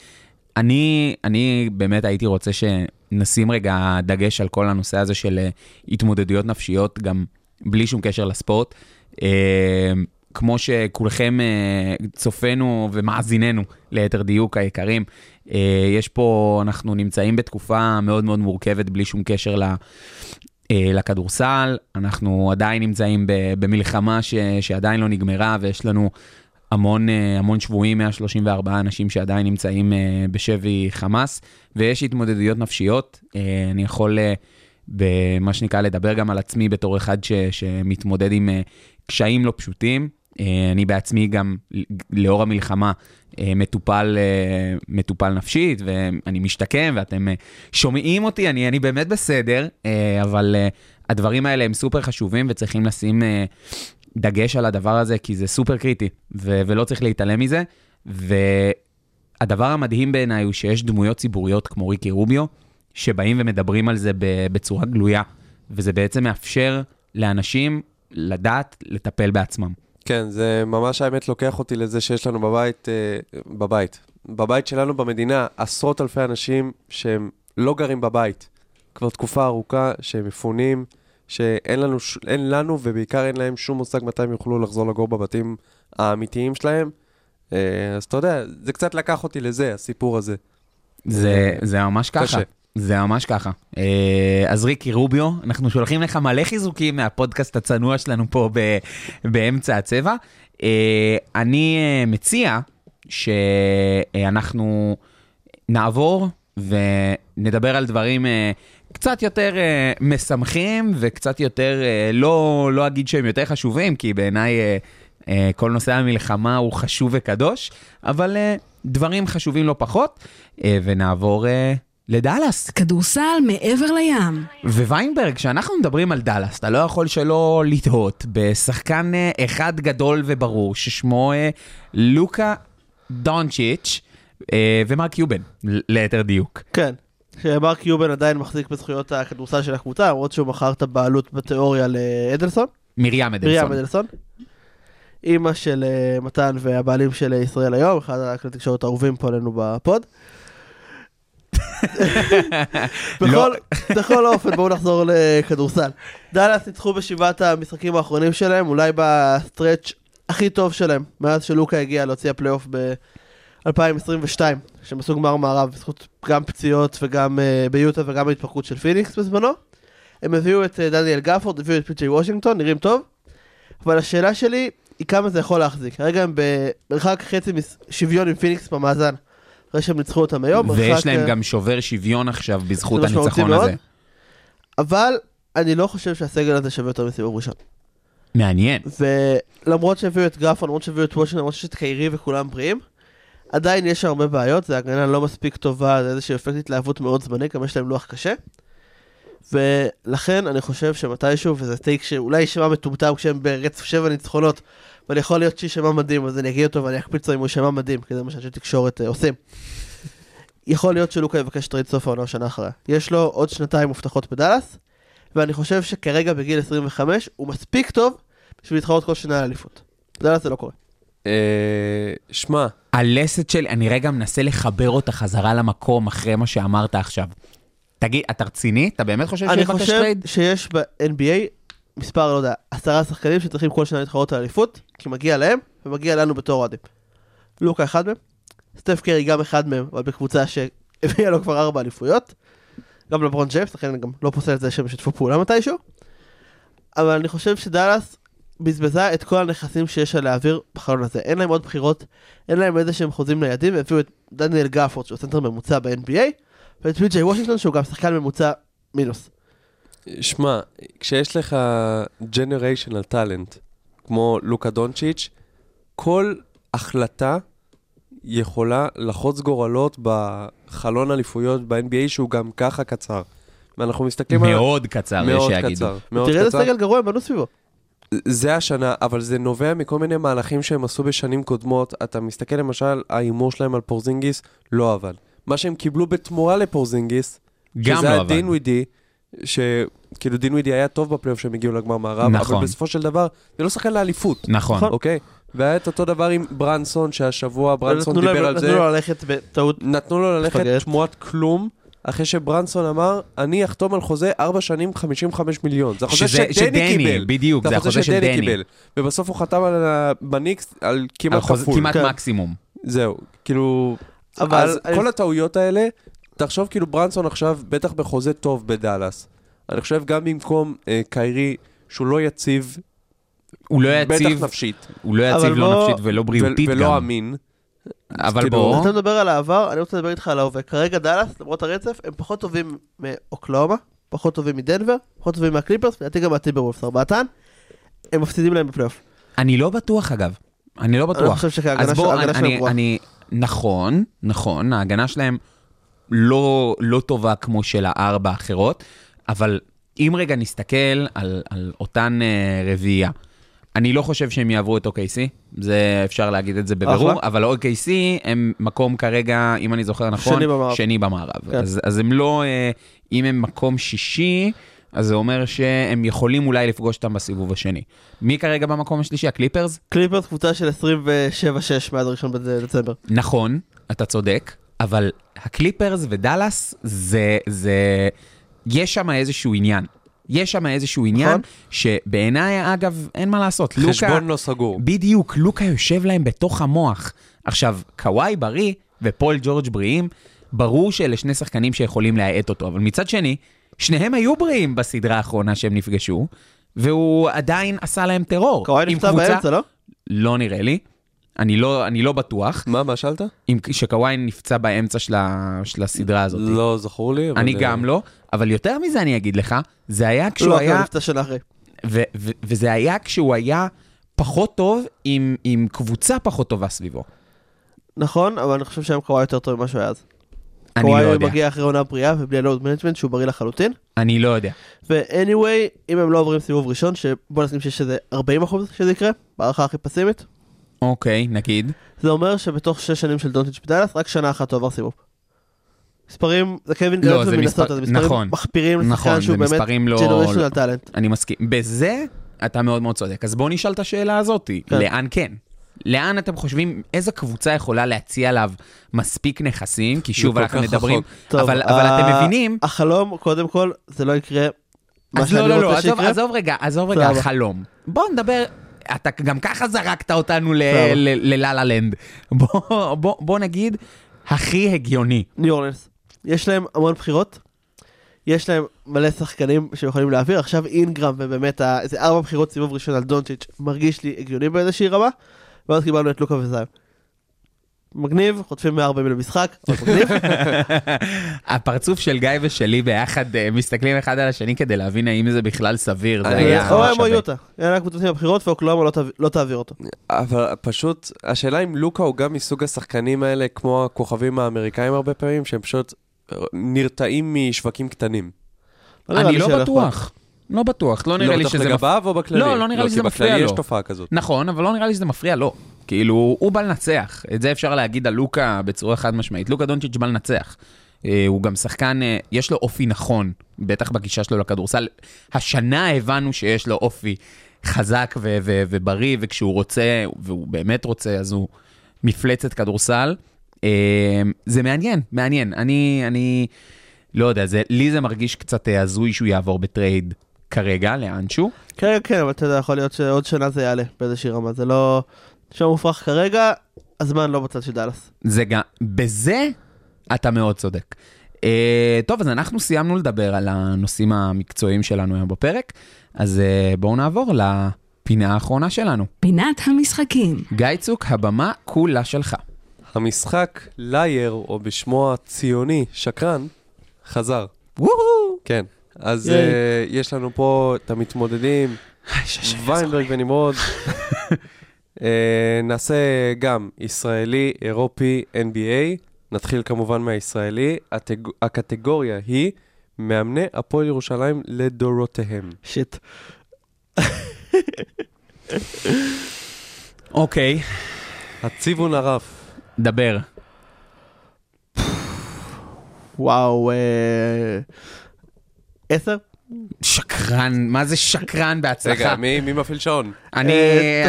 אני באמת הייתי רוצה שנשים רגע דגש על כל הנושא הזה של התמודדויות נפשיות, גם בלי שום קשר לספורט. כמו שכולכם צופנו ומאזיננו ליתר דיוק היקרים, יש פה, אנחנו נמצאים בתקופה מאוד מאוד מורכבת בלי שום קשר לכדורסל, אנחנו עדיין נמצאים במלחמה שעדיין לא נגמרה, ויש לנו המון שבועים, 134 אנשים שעדיין נמצאים בשבי חמאס, ויש התמודדויות נפשיות. אני יכול במה שנקרא לדבר גם על עצמי בתור אחד שמתמודד עם קשיים לא פשוטים. אני בעצמי גם לאור המלחמה מטופל נפשית, ואני משתקם, ואתם שומעים אותי, אני באמת בסדר, אבל הדברים האלה הם סופר חשובים וצריכים לשים דגש על הדבר הזה, כי זה סופר קריטי, ולא צריך להתעלם מזה. והדבר המדהים בעיניי הוא שיש דמויות ציבוריות כמו ריקי רוביו, שבאים ומדברים על זה בצורה גלויה, וזה בעצם מאפשר לאנשים לדעת לטפל בעצמם. כן, זה ממש האמת לוקח אותי לזה שיש לנו בבית שלנו במדינה, עשרות אלפי אנשים שהם לא גרים בבית, כבר תקופה ארוכה, שהם מפונים, שאין לנו ובעיקר אין להם שום מושג מתי הם יוכלו לחזור לגור בבתים האמיתיים שלהם. אז אתה יודע, זה קצת לקח אותי לזה, הסיפור הזה. זה ממש ככה. קשה. זה ממש ככה. אז ריקי רוביו, אנחנו שולחים לך מלא חיזוקים מהפודקאסט הצנוע שלנו פה באמצע הצבע. אני מציע שאנחנו נעבור ונדבר על דברים קצת יותר משמחים וקצת יותר, לא אגיד שהם יותר חשובים, כי בעיניי כל נושא המלחמה הוא חשוב וקדוש, אבל דברים חשובים לא פחות, ונעבור לדלס. כדורסל מעבר לים. וויינברג, כשאנחנו מדברים על דלס, אתה לא יכול שלא לתהות בשחקן אחד גדול וברור, ששמו לוקה דונצ'יץ' ומרק קיובן, ליתר דיוק. כן, שמרק קיובן עדיין מחזיק בזכויות הכדורסל של הקבוצה, למרות שהוא מכר את הבעלות בתיאוריה לאדלסון. מרים אדלסון. אמא של מתן והבעלים של ישראל היום, אחד הכלי תקשורת האהובים פה עלינו בפוד. בכל אופן, בואו נחזור לכדורסל. דלס ניצחו בשבעת המשחקים האחרונים שלהם, אולי בסטרץ' הכי טוב שלהם מאז שלוקה הגיע להוציא הפלייאוף ב-2022, שהם עשו גמר מערב בזכות גם פציעות וגם ביוטה וגם ההתפרקות של פיניקס בזמנו. הם הביאו את דניאל גפורד, הביאו את פי.ג'יי וושינגטון, נראים טוב, אבל השאלה שלי היא כמה זה יכול להחזיק. כרגע הם במרחק חצי שוויון עם פיניקס במאזן, אחרי שהם ניצחו אותם היום. ויש להם גם שובר שוויון עכשיו בזכות הניצחון הזה. אבל אני לא חושב שהסגל הזה שווה יותר מסיבוב ראשון. מעניין. ולמרות שהביאו את גרפון, למרות שהביאו את וושינגטון, למרות שיש את קיירי וכולם בריאים, עדיין יש הרבה בעיות, זה הגנה לא מספיק טובה, זה איזושהי אפקט התלהבות מאוד זמני, גם יש להם לוח קשה. ולכן אני חושב שמתישהו, וזה טייק שאולי ישמע מטומטם כשהם ברצף 7 ניצחונות, אבל יכול להיות שהיא שמע מדהים, אז אני אגיד אותו ואני אקפיץ לו אם הוא שמע מדהים, כי זה מה שתקשורת עושים. יכול להיות שלוקה יבקש טרייד סוף העונה שנה אחריה. יש לו עוד שנתיים מובטחות בדלס, ואני חושב שכרגע בגיל 25 הוא מספיק טוב בשביל להתחרות כל שנה על אליפות. בדלס זה לא קורה. שמע. הלסת שלי, אני רגע מנסה לחבר אותה חזרה למקום אחרי מה שאמרת עכשיו. תגיד, אתה רציני? אתה באמת חושב שהוא יבקש טרייד? אני חושב שיש ב-NBA מספר, לא יודע, 10 שחקנים שצריכים כל שנה להתחרות על אליפות, כי מגיע להם ומגיע לנו בתור אוהדים. לוקה אחד מהם, סטף קרי גם אחד מהם, אבל בקבוצה שהביאה לו כבר 4 אליפויות, גם לברון ג'יימס, לכן אני גם לא פוסל את זה שהם שתפו פעולה מתישהו, אבל אני חושב שדלס בזבזה את כל הנכסים שיש על האוויר בחלון הזה. אין להם עוד בחירות, אין להם איזה שהם חוזים לידים, והביאו את דניאל גפורד, שהוא סנטר ממוצע ב-NBA, ואת פי.ג'יי וושינגטון, שהוא גם שחקן ממוצע מינוס. שמע, כשיש לך generational talent, כמו לוקה דונצ'יץ', כל החלטה יכולה לחוץ גורלות בחלון אליפויות ב-NBA, שהוא גם ככה קצר. ואנחנו מסתכלים על... מאוד קצר, יש שיגידו. תראה את הסגל גרוע, הם בנו סביבו. זה השנה, אבל זה נובע מכל מיני מהלכים שהם עשו בשנים קודמות. אתה מסתכל למשל, האימור שלהם על פורזינגיס, לא אבל. מה שהם קיבלו בתמורה לפורזינגיס, שזה הדין וידי, שכאילו דין וידי היה טוב בפלייאוף שהם הגיעו לגמר מערב, נכון. אבל בסופו של דבר זה לא שחקן לאליפות. נכון. אוקיי? והיה את אותו דבר עם ברנסון, שהשבוע ברנסון דיבר על זה. נתנו לו ללכת בטעות. נתנו לו ללכת תמורת כלום, אחרי שברנסון אמר, אני אחתום על חוזה 4 שנים 55 מיליון. זה החוזה שדני קיבל. בדיוק, זה החוזה שדני קיבל. ובסוף הוא חתם בניקס על כמעט כפול. כמעט מקסימום. זהו, כאילו... אז כל הטעויות האלה, תחשוב כאילו ברנסון עכשיו בטח בחוזה טוב בדלס. אני חושב גם במקום קיירי, שהוא לא יציב, בטח נפשית. הוא לא יציב, לא נפשית ולא בריאותית גם. ולא אמין. אבל בואו. אתה מדבר על העבר, אני רוצה לדבר איתך על ההווה. כרגע דלס, למרות הרצף, הם פחות טובים מאוקלאומה, פחות טובים מדנבר, פחות טובים מהקליפרס, ולדעתי גם מהטימברולפס, ארבעתן, הם מפסידים להם בפלייאוף. אני לא בטוח אגב. אני לא בטוח. אני חושב שההגנה שלהם ברורה. נכון, ההגנה שלהם לא טובה כמו של הארבע האחרות, אבל אם רגע נסתכל על אותן רביעייה, אני לא חושב שהם יעברו את OKC, זה אפשר להגיד את זה בבירור, אבל OKC הם מקום כרגע, אם אני זוכר נכון, שני במערב. אז הם לא, אם הם מקום שישי, אז זה אומר שהם יכולים אולי לפגוש אותם בסיבוב השני. מי כרגע במקום השלישי? הקליפרס? קליפרס קבוצה של 27-6 מאז הראשון בדצמבר. נכון, אתה צודק, אבל הקליפרס ודלס זה יש שם איזשהו עניין. יש שם איזשהו עניין, שבעיניי, אגב, אין מה לעשות. חשבון לא סגור. בדיוק, לוקה יושב להם בתוך המוח. עכשיו, קוואי בריא ופול ג'ורג' בריאים, ברור שאלה שני שחקנים שיכולים להעט אותו, אבל מצד שני, שניהם היו בריאים בסדרה האחרונה שהם נפגשו, והוא עדיין עשה להם טרור. קוואי נפצע באמצע, לא? לא נראה לי. אני לא בטוח. מה שאלת? שקוואי נפצע באמצע של הסדרה הזאת. לא זכור לי. אני גם לא, אבל יותר מזה אני אגיד לך, זה היה כשהוא היה... לא, נפצע של אחרי. וזה היה כשהוא היה פחות טוב עם קבוצה פחות טובה סביבו. נכון, אבל אני חושב שהם קוואי יותר טוב ממה שהוא היה אז. אני לא יודע. קוואי מגיע אחרי עונה פריאה ובלי הלואוד מנג'מנט שהוא בריא לחלוטין. אני לא יודע. ו-anyway, אם הם לא עוברים סיבוב ראשון, שבוא נסכים שיש איזה 40% שזה יקרה, בערכה הכי פסימית. אוקיי, נגיד. זה אומר שבתוך 6 שנים של דונטיץ' בדלס, רק שנה אחת הוא עבר סיבוב. מספרים, זה קווין גרנט ומנסות, זה מספרים מחפירים לשחקן שהוא באמת ג'נריישנל טאלנט. אני מסכים. בזה אתה מאוד מאוד צודק. אז בואו נשאל את השאלה הזאת. לאן כן? לאן אתם חושבים, איזה קבוצה יכולה להציע עליו מספיק נכסים? כי שוב, אנחנו מדברים. אבל אתם מבינים... החלום, קודם כל, זה לא יקרה. אז לא, עזוב רגע, החלום. בואו נדבר... אתה גם ככה זרקת אותנו ללאללנד. בוא נגיד, הכי הגיוני. ניו אורלינס. יש להם המון בחירות, יש להם מלא שחקנים שיכולים להעביר, עכשיו אינגרם ובאמת, איזה 4 בחירות סיבוב ראשון על דונצ'יץ' מרגיש לי הגיוני באיזושהי רמה, ואז קיבלנו את לוקה וזאב. מגניב, חוטפים 140 למשחק, מגניב. הפרצוף של גיא ושלי ביחד מסתכלים אחד על השני כדי להבין האם זה בכלל סביר. אוהמו יוטה, רק בוטים הבחירות ואוקלאומה לא תעביר אותו. אבל פשוט, השאלה אם לוקה הוא גם מסוג השחקנים האלה כמו הכוכבים האמריקאים הרבה פעמים, שהם פשוט נרתעים משווקים קטנים. אני לא בטוח. לא בטוח, לא נראה לי שזה... לא בטוח לגביו או בכללי? לא נראה לי שזה מפריע לו. בכללי יש תופעה כזאת. נכון, אבל לא נראה לי שזה מפריע לו. כאילו, הוא בא לנצח. את זה אפשר להגיד על לוקה בצורה חד משמעית. לוקה דונצ'יץ' בא לנצח. הוא גם שחקן, יש לו אופי נכון, בטח בגישה שלו לכדורסל. השנה הבנו שיש לו אופי חזק ובריא, וכשהוא רוצה, והוא באמת רוצה, אז הוא מפלצת כדורסל. זה מעניין. אני לא יודע, לי זה מרגיש קצת הזוי שהוא יעבור בטרייד. כרגע, לאנשהו? כן, אבל אתה יודע, יכול להיות שעוד שנה זה יעלה באיזושהי רמה, זה לא... שם מופרח כרגע, הזמן לא בצד של דלס. זה גם... בזה אתה מאוד צודק. טוב, אז אנחנו סיימנו לדבר על הנושאים המקצועיים שלנו היום בפרק, אז בואו נעבור לפינה האחרונה שלנו. פינת המשחקים. גיא צוק, הבמה כולה שלך. המשחק לייר, או בשמו הציוני, שקרן, חזר. וואו! כן. אז יש לנו פה את המתמודדים, ויינברג ונמרוד, נעשה גם ישראלי, אירופי, NBA, נתחיל כמובן מהישראלי, הקטגוריה היא מאמני הפועל ירושלים לדורותיהם. שיט. אוקיי. הציוון הרף. דבר. וואו, 10? שקרן, מה זה שקרן בהצלחה? רגע, מי מפעיל שעון? אני...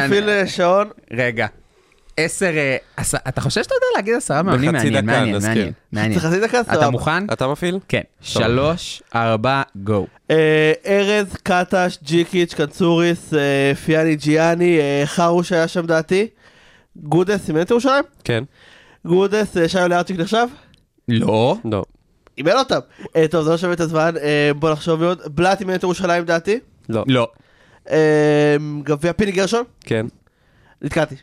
תפעיל שעון? רגע. 10... אתה חושב שאתה יודע להגיד 10 מאמנים? בחצי דקה, מעניין. חצי דקה, סבבה. אתה מוכן? אתה מפעיל? כן. 3, 4, גו. ארז, קטש, ג'יקיץ', קנצוריס, פיאני, ג'יאני, חרוש היה שם דעתי. גודס, סימנת ירושלים? כן. גודס, שי אוליארצ'יק נחשב? לא. אימן אותם. טוב, זה לא שווה את הזמן. בוא נחשוב מאוד. בלאט אימן את ירושלים דעתי? לא. גבי הפיני גרשון? כן. נתקעתי.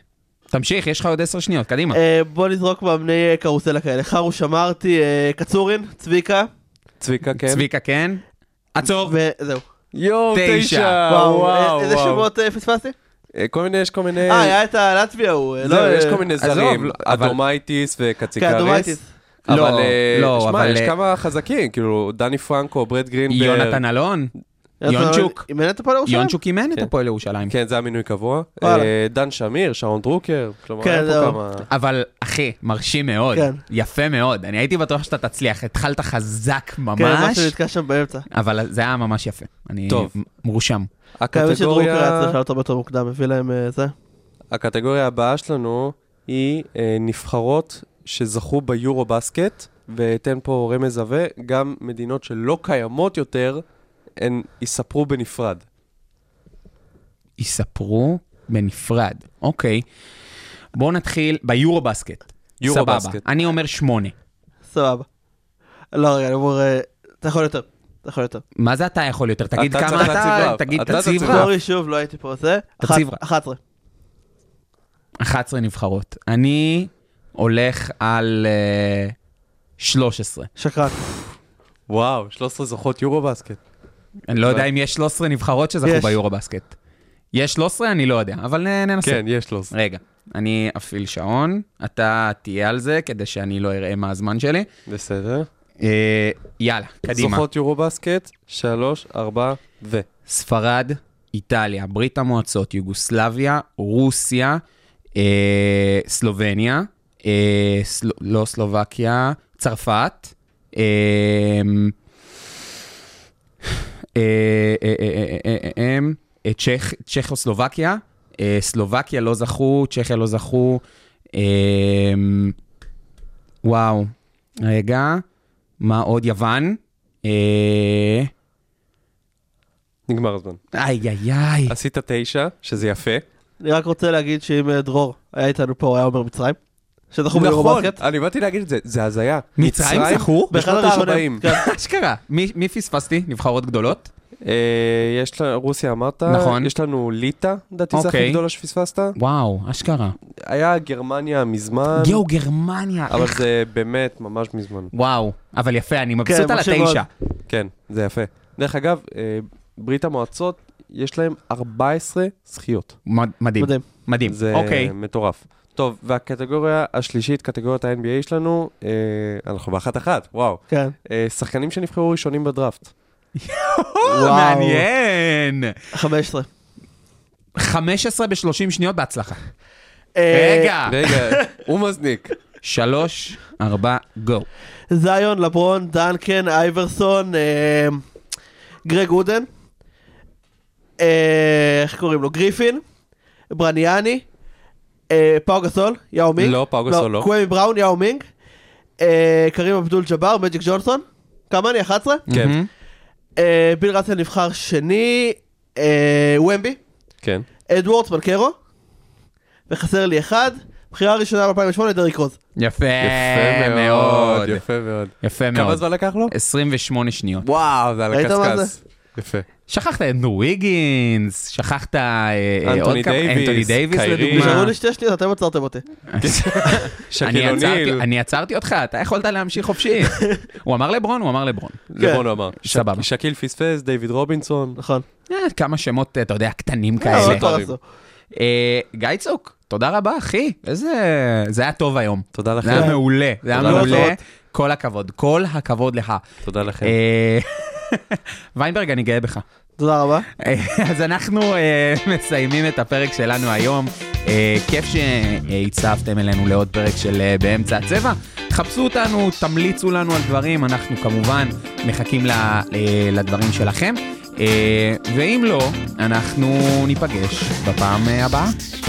תמשיך, יש לך עוד 10 שניות, קדימה. בוא נזרוק מאמני קרוסלה כאלה. חרוש אמרתי, קצורין, צביקה, כן. עצור. וזהו. יו, 9. וואו. איזה שמות פספסתי? כל מיני, יש כל מיני... היה את הלטביה, הוא... זהו, יש כל מיני זרים. אדומייטיס וקציקריס. אבל יש כמה חזקים, כאילו דני פרנקו, ברד גרינברג, יונתן אלון, יונצ'וק. אימן את הפועל ירושלים? יונצ'וק אימן את הפועל ירושלים. כן, זה המינוי קבוע. דן שמיר, שרון דרוקר, כלומר, היה פה כמה... אבל, אחי, מרשים מאוד. יפה מאוד. אני הייתי בטוח שאתה תצליח. התחלת חזק ממש. כן, מה שנתקע שם באמצע. אבל זה היה ממש יפה. אני מרושם. הקטגוריה... צריך להיות הרבה יותר מוקדם, הביא להם זה. הקטגוריה הבאה שלנו היא נבחרות שזכו ביורובסקט, ואתן פה רמז עווה, גם מדינות שלא קיימות יותר הן יספרו בנפרד. יספרו בנפרד. אוקיי. בואו נתחיל ביורובסקט. סבבה. אני אומר 8. סבבה. לא, רגע, אני אומר... אתה יכול יותר. אתה יכול יותר. מה זה אתה יכול יותר? תגיד כמה אתה... תגיד תציב רב. תורי שוב, לא הייתי פה עושה. תציב רב. 11. 11 נבחרות. אני הולך על 13. שקרק. וואו, 13 זוכות יורובסקט. אני לא יודע אם יש 13 נבחרות שזכו ביורובסקט. יש 13? אני לא יודע, אבל ננסה. כן, יש 13. רגע, אני אפעיל שעון, אתה תהיה על זה, כדי שאני לא אראה מה הזמן שלי. בסדר. יאללה, קדימה. זוכות יורובסקט, 3, 4 ו... ספרד, איטליה, ברית המועצות, יוגוסלביה, רוסיה, סלובניה, לא סלובקיה, צרפת, צ'כוסלובקיה, סלובקיה לא זכו, צ'כיה לא זכו, וואו, רגע, מה עוד? יוון, נגמר הזמן. איי. עשית 9, שזה יפה. אני רק רוצה להגיד שאם דרור היה איתנו פה, הוא היה אומר מצרים. שזכו ביורובסקט. אני באתי להגיד את זה, זה הזיה. מצרים זכו? בשנות ה-40. אשכרה. מי פספסתי? נבחרות גדולות? יש לנו, רוסיה אמרת. נכון. יש לנו ליטא, דעתי זה הכי גדולה שפספסת. וואו, אשכרה. היה גרמניה מזמן. יו, גרמניה. אבל זה באמת ממש מזמן. וואו, אבל יפה, אני מבסוט על 9. כן, זה יפה. דרך אגב, ברית המועצות, יש להם 14 זכיות. מדהים. זה מטורף. טוב, והקטגוריה השלישית, קטגוריית ה-NBA יש לנו, אנחנו ב1-1, וואו. כן. שחקנים שנבחרו ראשונים בדראפט. וואו. מעניין. 15. 15 ב-30 שניות בהצלחה. רגע, הוא מזניק. 3, 4, גו. זיון, לברון, דנקן, אייברסון, גרג אודן, איך קוראים לו? גריפין, ברניאני, פאו גסול, יאו מינג. לא, פאו גסול לא. קווימי בראון, יאו מינג. קרים אבדול ג'בר, מג'יק ג'ונסון. כמה אני? 11? כן. ביל רסל נבחר שני, ומבי. כן. אדוורדס מנקרו. וחסר לי אחד. בחירה ראשונה ב-2008, דריק רוז. יפה מאוד. כמה זמן לקח לו? 28 שניות. וואו, זה על הקסקס. יפה. שכחת אנדרו ויגינס, שכחת אנטוני דייביס לדוגמה. נשארו לי 2 שניות, אתם עצרתם אותי. אני עצרתי אותך, אתה יכולת להמשיך חופשי. הוא אמר לברון. לברון הוא אמר. סבבה. שקיל פספס, דיוויד רובינסון. נכון. כמה שמות, אתה יודע, קטנים כאלה. גיא צוק, תודה רבה אחי. זה היה טוב היום. תודה לכם. זה היה מעולה. כל הכבוד לך. תודה לכם. ויינברג, אני גאה בך. תודה רבה. אז אנחנו מסיימים את הפרק שלנו היום. כיף שהצטרפתם אלינו לעוד פרק של באמצע הצבע. חפשו אותנו, תמליצו לנו על דברים, אנחנו כמובן מחכים לדברים שלכם, ואם לא, אנחנו ניפגש בפעם הבאה.